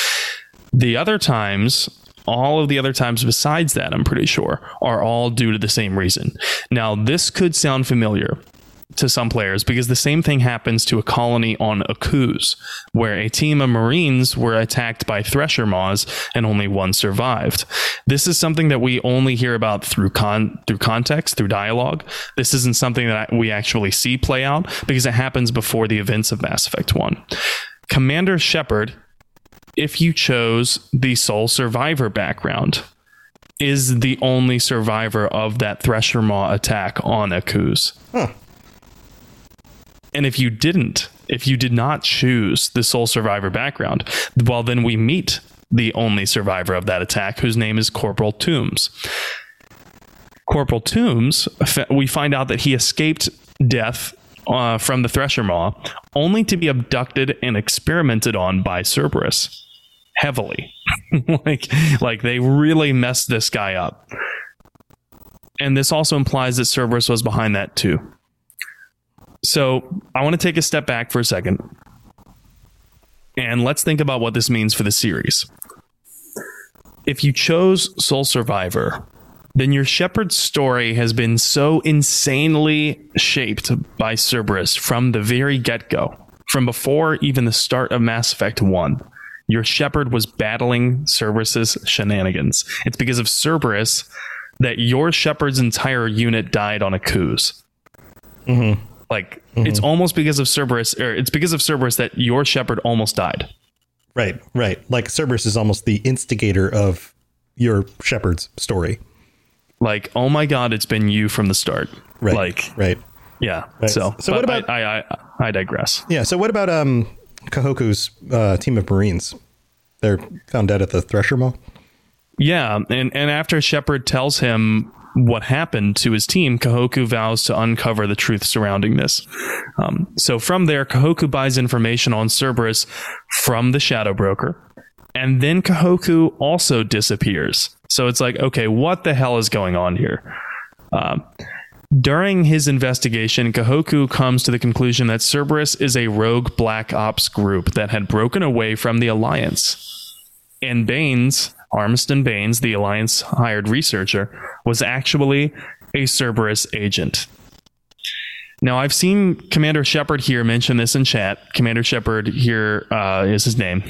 The other times, all of the other times besides that, I'm pretty sure, are all due to the same reason. Now, this could sound familiar to some players because the same thing happens to a colony on Akuze, where a team of Marines were attacked by Thresher Maws and only one survived. This is something that we only hear about through con through context, through dialogue. This isn't something that we actually see play out because it happens before the events of Mass Effect one. Commander Shepard, if you chose the sole survivor background, is the only survivor of that Thresher Maw attack on Akuze. Huh. And if you didn't, if you did not choose the sole survivor background, well, then we meet the only survivor of that attack, whose name is Corporal Toombs. Corporal Toombs, we find out that he escaped death uh, from the Thresher Maw, only to be abducted and experimented on by Cerberus heavily. like, like they really messed this guy up. And this also implies that Cerberus was behind that too. So I want to take a step back for a second and let's think about what this means for the series. If you chose Sole Survivor, then your Shepard's story has been so insanely shaped by Cerberus from the very get-go, from before even the start of Mass Effect one. Your Shepard was battling Cerberus's shenanigans. It's because of Cerberus that your Shepard's entire unit died on Akuze. Mm-hmm. Like mm-hmm. it's almost because of Cerberus, or it's because of Cerberus that your Shepard almost died. Right, right. Like Cerberus is almost the instigator of your Shepard's story. Like, oh my God, it's been you from the start. Right. Like, right. Yeah. Right. So, so what about? I, I I I digress. Yeah. So what about um Kahoku's uh, team of Marines? They're found dead at the Thresher Maw. Yeah, and and after Shepard tells him what happened to his team, Kahoku vows to uncover the truth surrounding this. Um, so from there, Kahoku buys information on Cerberus from the Shadow Broker, and then Kahoku also disappears. So it's like, okay, what the hell is going on here? Um, during his investigation, Kahoku comes to the conclusion that Cerberus is a rogue black ops group that had broken away from the Alliance, and Banes, Armistan Banes, the Alliance hired researcher, was actually a Cerberus agent. Now, I've seen Commander Shepard here mention this in chat. Commander Shepard here uh, is his name,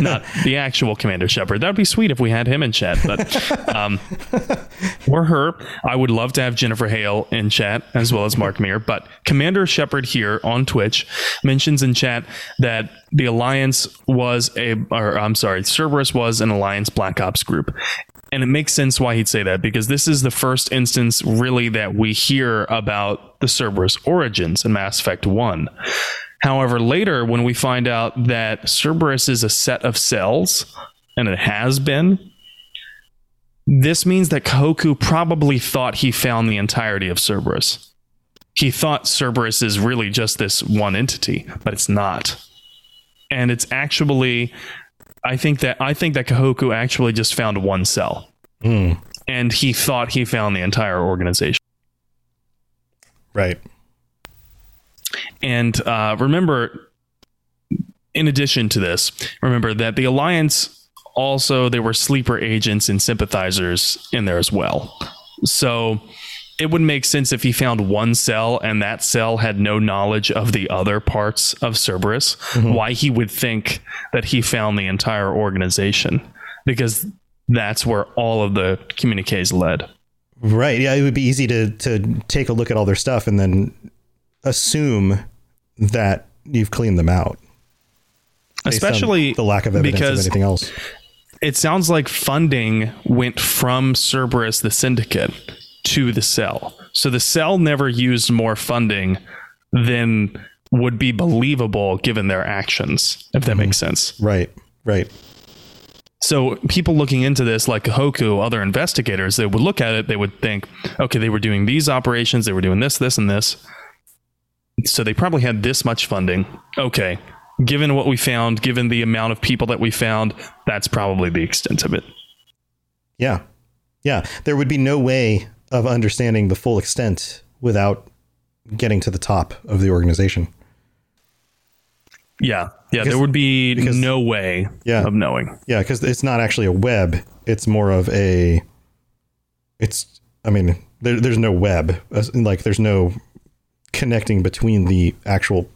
not the actual Commander Shepard. That would be sweet if we had him in chat, but um, or her. I would love to have Jennifer Hale in chat as well as Mark Meir. But Commander Shepard here on Twitch mentions in chat that the Alliance was a, or I'm sorry, Cerberus was an Alliance Black Ops group. And it makes sense why he'd say that, because this is the first instance really that we hear about the Cerberus origins in Mass Effect one. However, later when we find out that Cerberus is a set of cells, and it has been, this means that Kahoku probably thought he found the entirety of Cerberus. He thought Cerberus is really just this one entity, but it's not. And it's actually... I think that I think that Kahoku actually just found one cell, mm. and he thought he found the entire organization. Right. And uh, remember, in addition to this, remember that the Alliance also, there were sleeper agents and sympathizers in there as well. So it would make sense if he found one cell and that cell had no knowledge of the other parts of Cerberus, mm-hmm. why he would think that he found the entire organization, because that's where all of the communiques led. Right. Yeah. It would be easy to, to take a look at all their stuff and then assume that you've cleaned them out. Especially the lack of evidence of anything else. It sounds like funding went from Cerberus, the syndicate, to the cell. So the cell never used more funding than would be believable given their actions, if that mm-hmm. makes sense. Right, right. So people looking into this, like Kahoku, other investigators, they would look at it, they would think, okay, they were doing these operations, they were doing this, this, and this. So they probably had this much funding. Okay, given what we found, given the amount of people that we found, that's probably the extent of it. Yeah. Yeah. There would be no way of understanding the full extent without getting to the top of the organization. Yeah. Yeah. Because, there would be because, no way yeah, of knowing. Yeah. Because it's not actually a web. It's more of a, it's, I mean, there, there's no web. Like there's no connecting between the actual,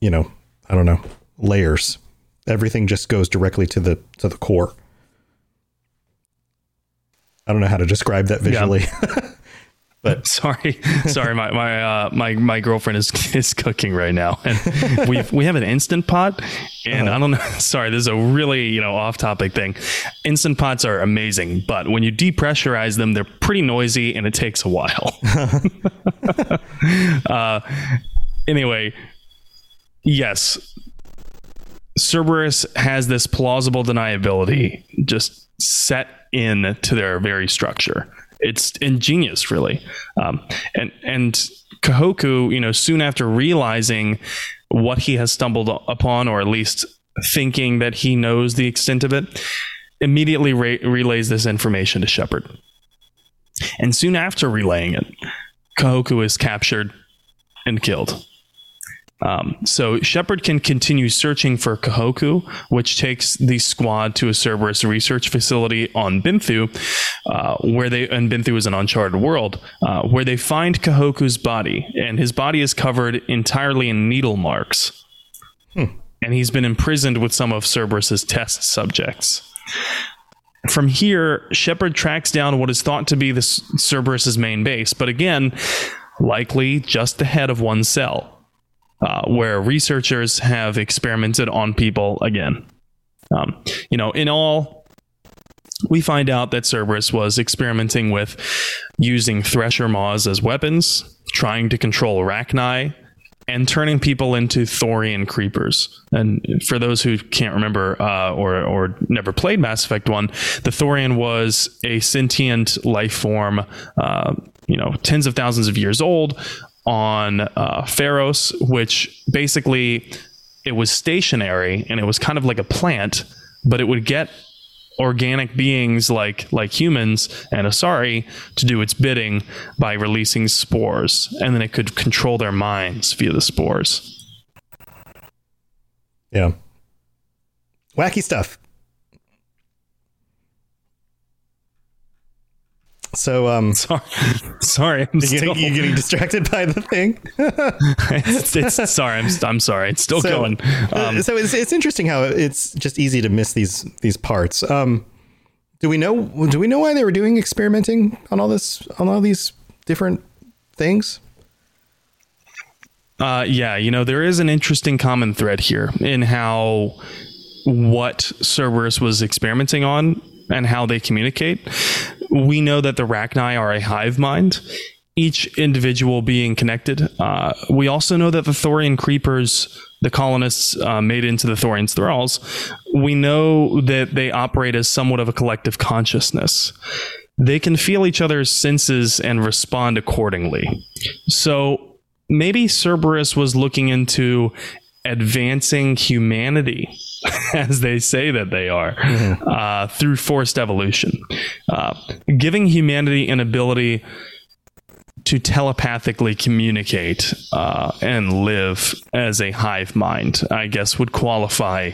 you know, I don't know, layers. Everything just goes directly to the, to the core. I don't know how to describe that visually, yeah. But sorry, sorry. My, my, uh, my, my girlfriend is, is cooking right now, and we we have an Instant Pot, and uh-huh. I don't know. Sorry. This is a really, you know, off topic thing. Instant Pots are amazing, but when you depressurize them, they're pretty noisy and it takes a while. uh, anyway, yes. Cerberus has this plausible deniability just set in to their very structure. It's ingenious, really. Um, and and Kahoku, you know, soon after realizing what he has stumbled upon, or at least thinking that he knows the extent of it, immediately re- relays this information to Shepard. And soon after relaying it, Kahoku is captured and killed. Um, so Shepard can continue searching for Kahoku, which takes the squad to a Cerberus research facility on Bintu, uh, where they, and Bintu is an uncharted world, uh, where they find Kahoku's body, and his body is covered entirely in needle marks. Hmm. And he's been imprisoned with some of Cerberus's test subjects. From here, Shepard tracks down what is thought to be the Cerberus's main base, but again, likely just the head of one cell. Uh, where researchers have experimented on people again. Um, you know, in all, we find out that Cerberus was experimenting with using Thresher Maws as weapons, trying to control Arachni, and turning people into Thorian Creepers. And for those who can't remember uh, or, or never played Mass Effect one, the Thorian was a sentient life form, uh, you know, tens of thousands of years old, on uh Pharos, which basically it was stationary and it was kind of like a plant, but it would get organic beings like like humans and Asari to do its bidding by releasing spores, and then it could control their minds via the spores. Yeah. Wacky stuff. So, um, sorry, sorry, I'm still... You're getting distracted by the thing. it's, it's, sorry, I'm, I'm sorry. It's still so, going. Um, so it's, it's interesting how it's just easy to miss these, these parts. Um, do we know, do we know why they were doing experimenting on all this, on all these different things? Uh, yeah, you know, there is an interesting common thread here in how, what Cerberus was experimenting on and how they communicate. We know that the Arachni are a hive mind, each individual being connected. Uh, we also know that the Thorian Creepers, the colonists uh, made into the Thorian's thralls, we know that they operate as somewhat of a collective consciousness. They can feel each other's senses and respond accordingly. So maybe Cerberus was looking into advancing humanity, as they say that they are, mm-hmm. uh, through forced evolution, uh, giving humanity an ability to telepathically communicate uh, and live as a hive mind, I guess would qualify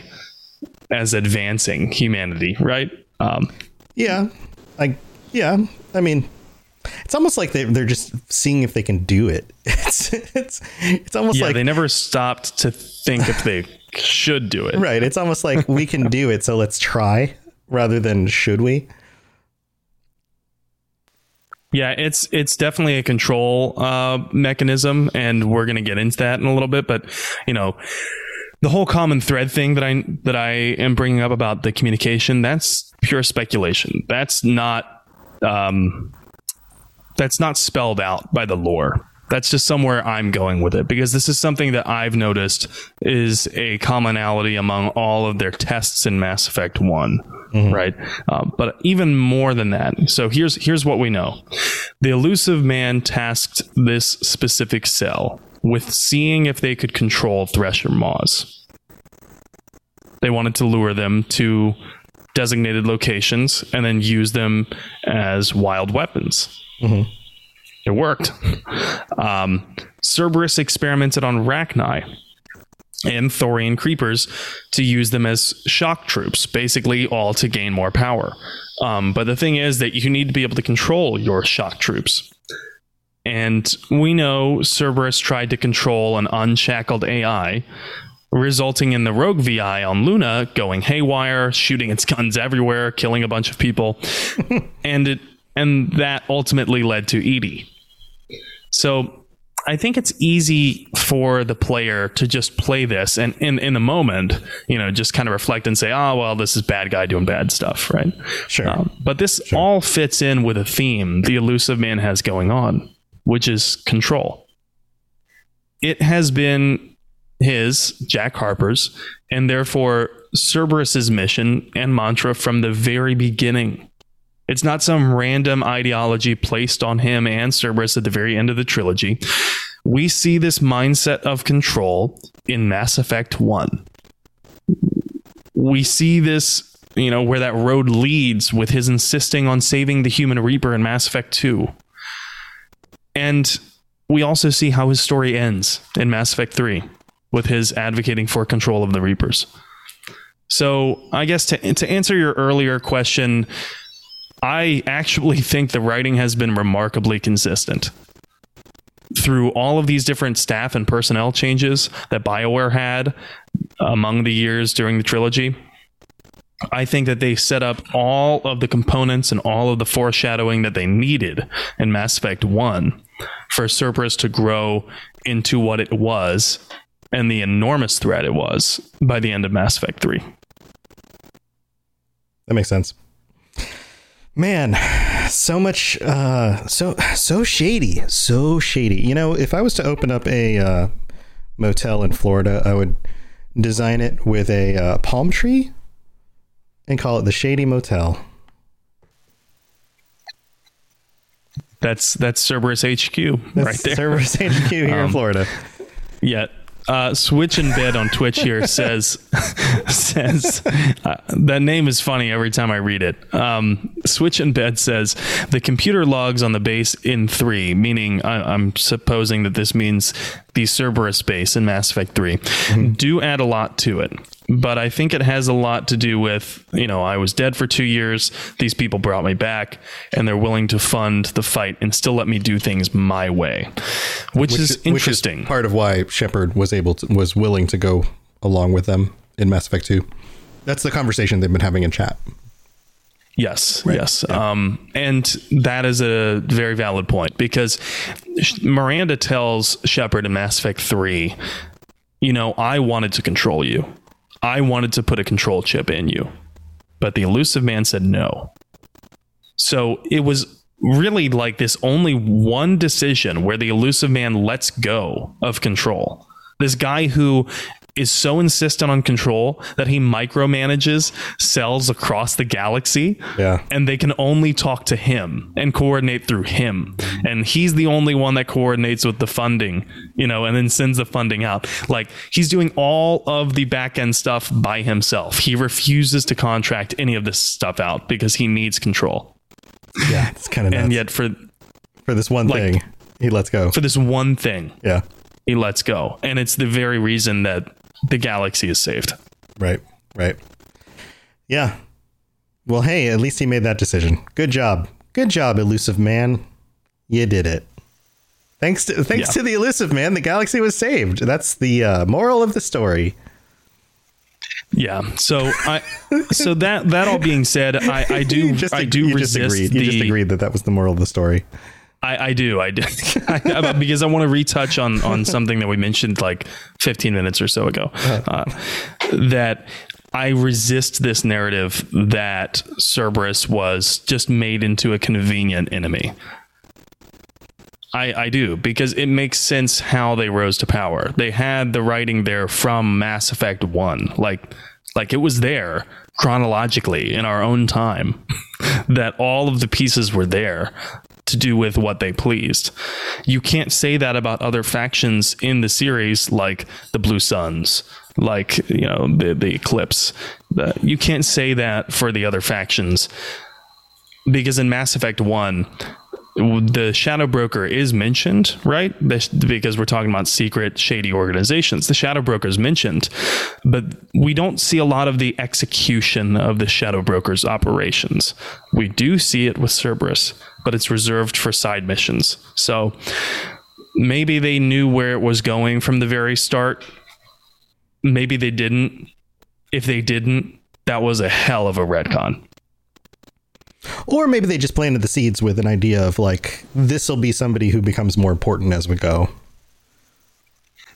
as advancing humanity, right? Um, yeah, I yeah, I mean, it's almost like they, they're just seeing if they can do it. It's it's it's almost yeah, like they never stopped to think if they should do it, right? It's almost like we can do it, so let's try, rather than should we. Yeah, it's it's definitely a control uh mechanism, and we're gonna get into that in a little bit. But you know, the whole common thread thing that I that I am bringing up about the communication, that's pure speculation. That's not um that's not spelled out by the lore. That's just somewhere I'm going with it, because this is something that I've noticed is a commonality among all of their tests in Mass Effect one, mm-hmm. right? Um, but even more than that. So here's here's what we know. The Elusive Man tasked this specific cell with seeing if they could control Thresher Maws. They wanted to lure them to designated locations and then use them as wild weapons. Mm-hmm. It worked. Um, Cerberus experimented on Rachni and Thorian Creepers to use them as shock troops, basically all to gain more power. Um, but the thing is that you need to be able to control your shock troops. And we know Cerberus tried to control an unshackled A I, resulting in the rogue V I on Luna going haywire, shooting its guns everywhere, killing a bunch of people. and it And that ultimately led to Edie. So I think it's easy for the player to just play this and in, in the moment, you know, just kind of reflect and say, oh, well, this is bad guy doing bad stuff, right? Sure. Um, but this sure. all fits in with a theme the Elusive Man has going on, which is control. It has been his, Jack Harper's, and therefore Cerberus's mission and mantra from the very beginning. It's not some random ideology placed on him and Cerberus at the very end of the trilogy. We see this mindset of control in Mass Effect one. We see this, you know, where that road leads with his insisting on saving the human Reaper in Mass Effect two. And we also see how his story ends in Mass Effect three with his advocating for control of the Reapers. So I guess to, to answer your earlier question, I actually think the writing has been remarkably consistent through all of these different staff and personnel changes that BioWare had among the years during the trilogy. I think that they set up all of the components and all of the foreshadowing that they needed in Mass Effect one for Cerberus to grow into what it was and the enormous threat it was by the end of Mass Effect three. That makes sense. Man, so much, uh, so, so shady, so shady. You know, if I was to open up a uh, motel in Florida, I would design it with a uh, palm tree and call it the Shady Motel. That's, that's Cerberus H Q that's right there. Cerberus H Q here um, in Florida. Yeah. Uh, Switch in Bed on Twitch here says says uh, that name is funny every time I read it. Um, Switch in Bed says the computer logs on the base in three, meaning I, I'm supposing that this means the Cerberus base in Mass Effect three, mm-hmm. do add a lot to it. But I think it has a lot to do with, you know, I was dead for two years. These people brought me back and they're willing to fund the fight and still let me do things my way, which, which is interesting. Which is part of why Shepard was able to, was willing to go along with them in Mass Effect two. That's the conversation they've been having in chat. Yes. Right. Yes. Yeah. Um, and that is a very valid point because Miranda tells Shepard in Mass Effect three, you know, I wanted to control you. I wanted to put a control chip in you, but the Elusive Man said no. So it was really like this only one decision where the Elusive Man lets go of control. This guy who is so insistent on control that he micromanages cells across the galaxy, yeah. and they can only talk to him and coordinate through him. And he's the only one that coordinates with the funding, you know, and then sends the funding out. Like, he's doing all of the back end stuff by himself. He refuses to contract any of this stuff out because he needs control. Yeah, it's kind of nuts. And yet for for this one like, thing, he lets go. For this one thing. Yeah. He lets go. And it's the very reason that the galaxy is saved. Right. Right. Yeah. Well, hey, at least he made that decision. Good job. Good job, Elusive Man. You did it. Thanks to thanks yeah. to the Elusive Man, the galaxy was saved. That's the uh, moral of the story. Yeah. So I so that that all being said, I, I do just, I do you resist just agreed. You the, just agreed that that was the moral of the story. I, I do, I do, I, because I want to retouch on, on something that we mentioned like fifteen minutes or so ago, uh, that I resist this narrative that Cerberus was just made into a convenient enemy. I, I do, because it makes sense how they rose to power. They had the writing there from Mass Effect one. Like, like it was there chronologically in our own time that all of the pieces were there to do with what they pleased. You can't say that about other factions in the series, like the Blue Suns, like, you know, the, the Eclipse. The, you can't say that for the other factions, because in Mass Effect one, the Shadow Broker is mentioned, right? Because we're talking about secret, shady organizations. The Shadow Broker is mentioned, but we don't see a lot of the execution of the Shadow Broker's operations. We do see it with Cerberus, but it's reserved for side missions. So maybe they knew where it was going from the very start. Maybe they didn't. If they didn't, that was a hell of a retcon. Or maybe they just planted the seeds with an idea of, like, this will be somebody who becomes more important as we go.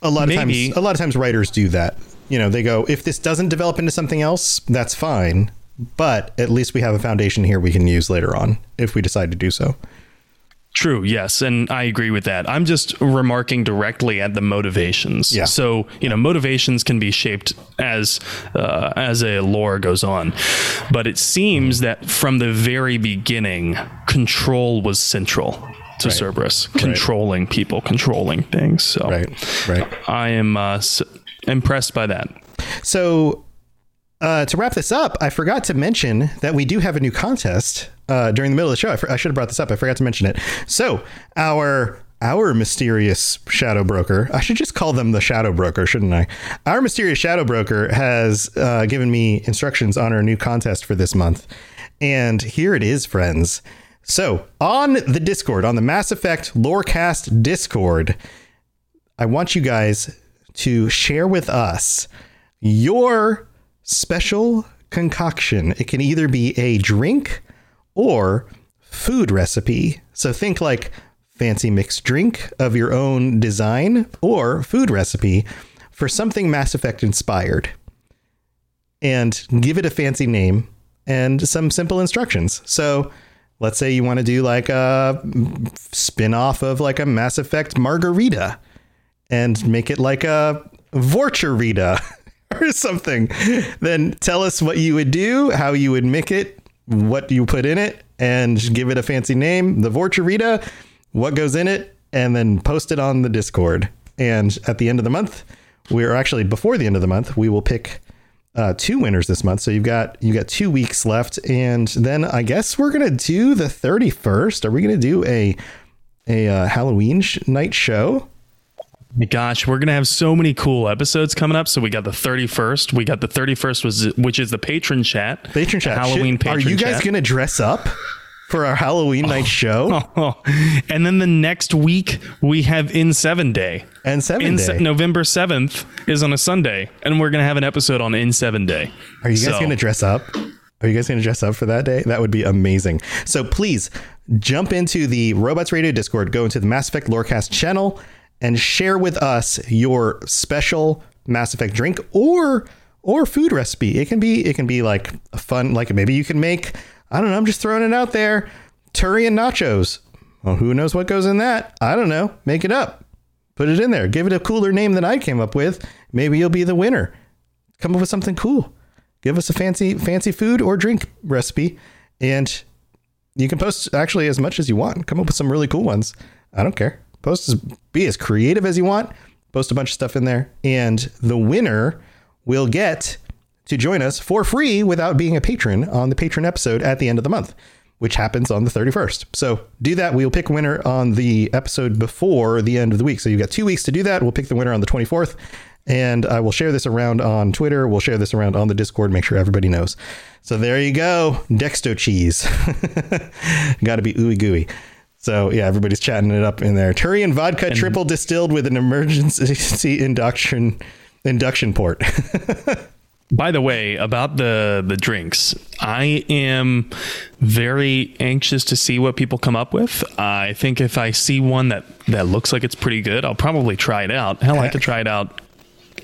A lot of maybe. times, a lot of times writers do that. You know, they go, if this doesn't develop into something else, that's fine. But at least we have a foundation here we can use later on if we decide to do so. True. Yes. And I agree with that. I'm just remarking directly at the motivations. Yeah. So, you know, motivations can be shaped as uh, as a lore goes on. But it seems that from the very beginning, control was central to right. Cerberus, controlling right. people, controlling things. So right. Right. I am uh, impressed by that. So uh, to wrap this up, I forgot to mention that we do have a new contest. Uh, during the middle of the show, I, fr- I should have brought this up. I forgot to mention it. So our our mysterious Shadow Broker, I should just call them the Shadow Broker, shouldn't I? Our mysterious Shadow Broker has uh, given me instructions on our new contest for this month. And here it is, friends. So on the Discord, on the Mass Effect Lorecast Discord, I want you guys to share with us your special concoction. It can either be a drink or food recipe. So think like fancy mixed drink of your own design or food recipe for something Mass Effect inspired, and give it a fancy name and some simple instructions. So let's say you want to do like a spin-off of like a Mass Effect margarita and make it like a vorcherita or something. Then tell us what you would do, how you would make it, what you put in it, and give it a fancy name, the Vorcherita, what goes in it, and then post it on the Discord. And at the end of the month, we're actually before the end of the month, we will pick uh, two winners this month. So you've got you got two weeks left. And then I guess we're going to do the thirty-first. Are we going to do a a uh, Halloween sh- night show? My gosh, we're going to have so many cool episodes coming up. So we got the thirty-first. We got the thirty-first, was, which is the patron chat. Patron chat. Halloween Should, patron chat. Are you guys going to dress up for our Halloween oh, night show? Oh, oh. And then the next week, we have N seven Day. N seven Day. November seventh is on a Sunday. And we're going to have an episode on N seven Day. Are you guys so. going to dress up? Are you guys going to dress up for that day? That would be amazing. So please jump into the Robots Radio Discord. Go into the Mass Effect Lorecast channel and share with us your special Mass Effect drink or or food recipe. It can be it can be like a fun, like maybe you can make, I don't know, I'm just throwing it out there, Turian nachos. Well, who knows what goes in that? I don't know. Make it up. Put it in there. Give it a cooler name than I came up with. Maybe you'll be the winner. Come up with something cool. Give us a fancy fancy food or drink recipe. And you can post actually as much as you want. Come up with some really cool ones. I don't care. Post as, be as creative as you want. Post a bunch of stuff in there, and the winner will get to join us for free without being a patron on the patron episode at the end of the month, which happens on the thirty-first. So do that. We'll pick a winner on the episode before the end of the week. So you've got two weeks to do that. We'll pick the winner on the twenty-fourth, and I will share this around on Twitter. We'll share this around on the Discord. Make sure everybody knows. So there you go. Dexto cheese. Got to be ooey gooey. So, yeah, everybody's chatting it up in there. Turian vodka and triple distilled with an emergency induction induction port. By the way, about the, the drinks, I am very anxious to see what people come up with. I think if I see one that, that looks like it's pretty good, I'll probably try it out. Hell, I could try it out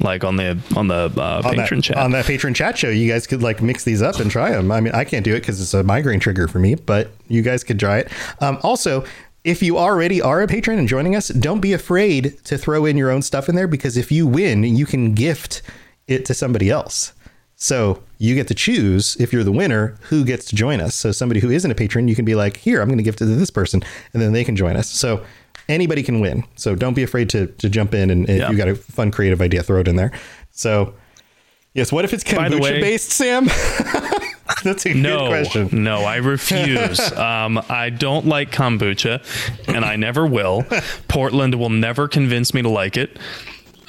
like on the on the uh, on patron that, chat. On that patron chat show, you guys could like mix these up and try them. I mean, I can't do it because it's a migraine trigger for me, but you guys could try it. Um, also, if you already are a patron and joining us, don't be afraid to throw in your own stuff in there, because if you win, you can gift it to somebody else. So you get to choose, if you're the winner, who gets to join us. So somebody who isn't a patron, you can be like, here, I'm going to gift it to this person, and then they can join us. So anybody can win. So don't be afraid to to jump in, and, and yeah. if you got a fun creative idea, throw it in there. So yes, what if it's kombucha based, Sam? That's a no, good question. No, I refuse. um, I don't like kombucha, and I never will. Portland will never convince me to like it.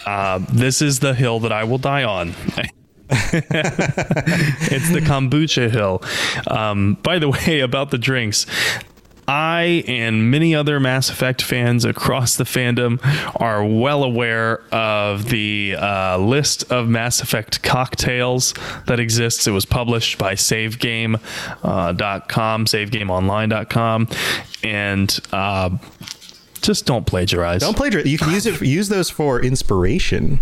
Uh, this is the hill that I will die on. It's the kombucha hill. Um, by the way, about the drinks, I and many other Mass Effect fans across the fandom are well aware of the uh, list of Mass Effect cocktails that exists. It was published by savegame dot com, savegame online dot com, and uh, just don't plagiarize. Don't plagiarize. You can use it. Use those for inspiration.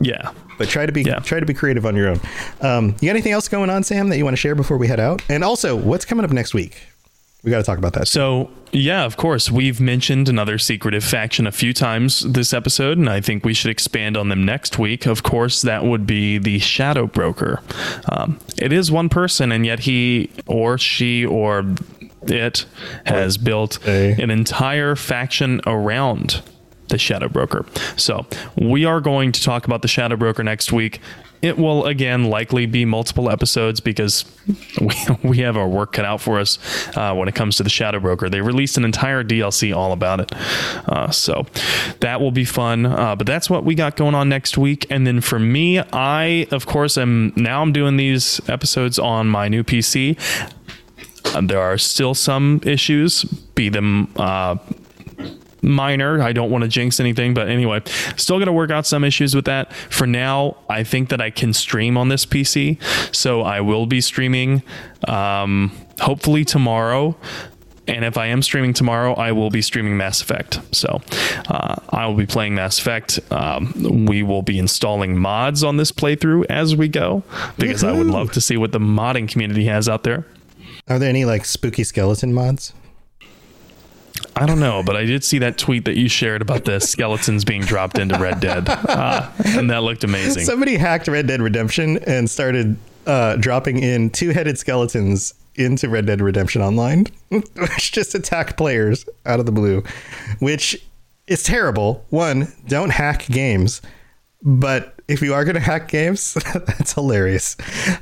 Yeah. But try to be yeah. try to be creative on your own. Um, you got anything else going on, Sam, that you want to share before we head out? And also, what's coming up next week? We got to talk about that. So, yeah, of course, we've mentioned another secretive faction a few times this episode, and I think we should expand on them next week. Of course, that would be the Shadow Broker. Um, it is one person, and yet he or she or it has built a. an entire faction around the Shadow Broker. So we are going to talk about the Shadow Broker next week. It will, again, likely be multiple episodes because we, we have our work cut out for us uh, when it comes to the Shadow Broker. They released an entire D L C all about it. Uh, so that will be fun. Uh, but that's what we got going on next week. And then for me, I, of course, am now I'm doing these episodes on my new P C. Uh, there are still some issues, be them... Uh, minor. I don't want to jinx anything, but anyway, still going to work out some issues with that. For now, I think that I can stream on this P C, so I will be streaming um, hopefully tomorrow. And if I am streaming tomorrow, I will be streaming Mass Effect. So uh, I will be playing Mass Effect. Um, we will be installing mods on this playthrough as we go, because Woo-hoo! I would love to see what the modding community has out there. Are there any like spooky skeleton mods? I don't know, but I did see that tweet that you shared about the skeletons being dropped into Red Dead, uh, and that looked amazing. Somebody hacked Red Dead Redemption and started uh, dropping in two-headed skeletons into Red Dead Redemption Online, which just attack players out of the blue, which is terrible. One, don't hack games, but if you are going to hack games, that's hilarious.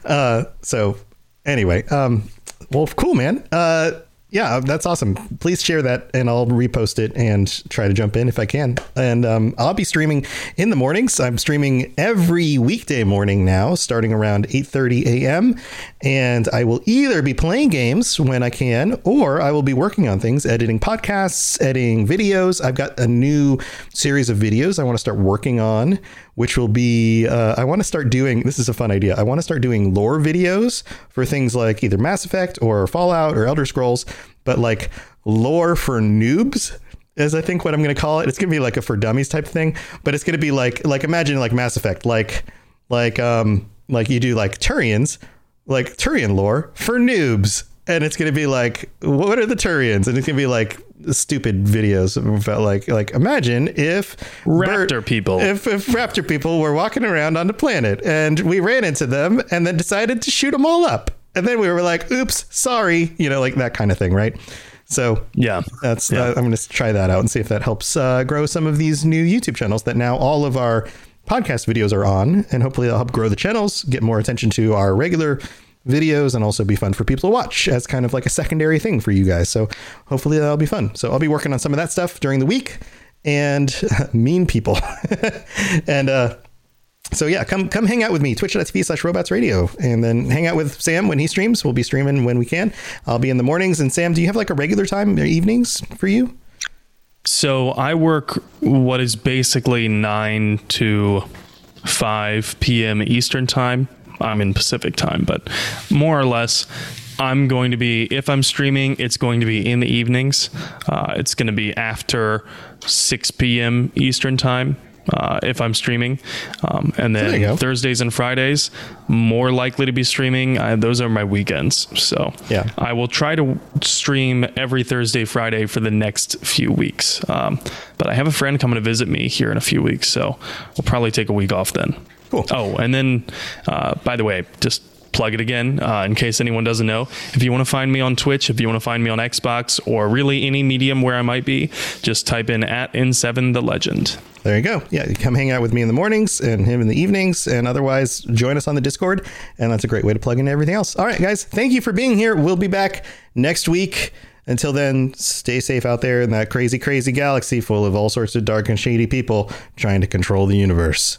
Uh, so anyway, um, well, cool, man. Uh, Yeah, that's awesome. Please share that, and I'll repost it and try to jump in if I can. And um, I'll be streaming in the mornings. I'm streaming every weekday morning now, starting around eight thirty a.m. And I will either be playing games when I can, or I will be working on things, editing podcasts, editing videos. I've got a new series of videos I want to start working on, which will be, uh, I want to start doing, this is a fun idea. I want to start doing lore videos for things like either Mass Effect or Fallout or Elder Scrolls. But like lore for noobs is, I think, what I'm going to call it. It's going to be like a for dummies type thing, but it's going to be like like imagine like Mass Effect, like like um like you do like Turians, like Turian lore for noobs. And it's going to be like, what are the Turians? And it's going to be like stupid videos about like like imagine if raptor bur- people if, if raptor people were walking around on the planet and we ran into them and then decided to shoot them all up. And then we were like, oops, sorry, you know, like that kind of thing. Right. So, yeah, that's yeah. Uh, I'm going to try that out and see if that helps uh, grow some of these new YouTube channels that now all of our podcast videos are on. And hopefully that'll help grow the channels, get more attention to our regular videos, and also be fun for people to watch as kind of like a secondary thing for you guys. So hopefully that'll be fun. So I'll be working on some of that stuff during the week and mean people and uh So, yeah, come come hang out with me, twitch dot t v slash robots radio, and then hang out with Sam when he streams. We'll be streaming when we can. I'll be in the mornings. And Sam, do you have like a regular time or evenings for you? So I work what is basically nine to five p.m. Eastern time. I'm in Pacific time, but more or less I'm going to be, if I'm streaming, it's going to be in the evenings. Uh, it's going to be after six p.m. Eastern time. uh, if I'm streaming. Um, and then Thursdays and Fridays, more likely to be streaming. I, those are my weekends. So yeah. I will try to stream every Thursday, Friday for the next few weeks. Um, but I have a friend coming to visit me here in a few weeks, so we'll probably take a week off then. Cool. Oh, and then, uh, by the way, just plug it again, uh, in case anyone doesn't know, if you want to find me on Twitch, if you want to find me on Xbox, or really any medium where I might be, just type in at N seven The Legend. There you go. Yeah, you come hang out with me in the mornings and him in the evenings, and otherwise join us on the Discord, and that's a great way to plug into everything else. All right, guys, thank you for being here. We'll be back next week. Until then, stay safe out there in that crazy, crazy galaxy full of all sorts of dark and shady people trying to control the universe.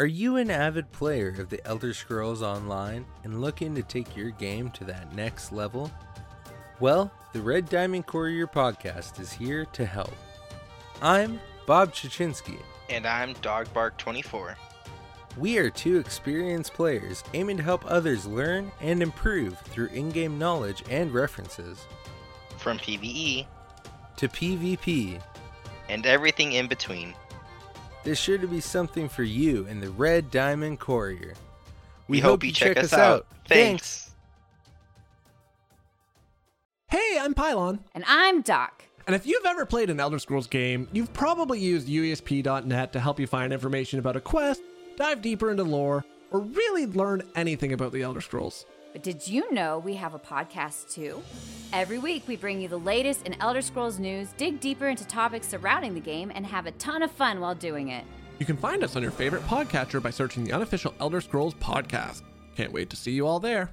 Are you an avid player of the Elder Scrolls Online and looking to take your game to that next level? Well, the Red Diamond Courier podcast is here to help. I'm Bob Chachinsky. And I'm Dogbark twenty-four. We are two experienced players aiming to help others learn and improve through in-game knowledge and references. From PvE to PvP. And everything in between. There's sure to be something for you in the Red Diamond Courier. We, we hope, hope you check, check us out. out. Thanks. Thanks. Hey, I'm Pylon. And I'm Doc. And if you've ever played an Elder Scrolls game, you've probably used U E S P dot net to help you find information about a quest, dive deeper into lore, or really learn anything about the Elder Scrolls. But did you know we have a podcast too? Every week we bring you the latest in Elder Scrolls news, dig deeper into topics surrounding the game, and have a ton of fun while doing it. You can find us on your favorite podcatcher by searching the unofficial Elder Scrolls podcast. Can't wait to see you all there.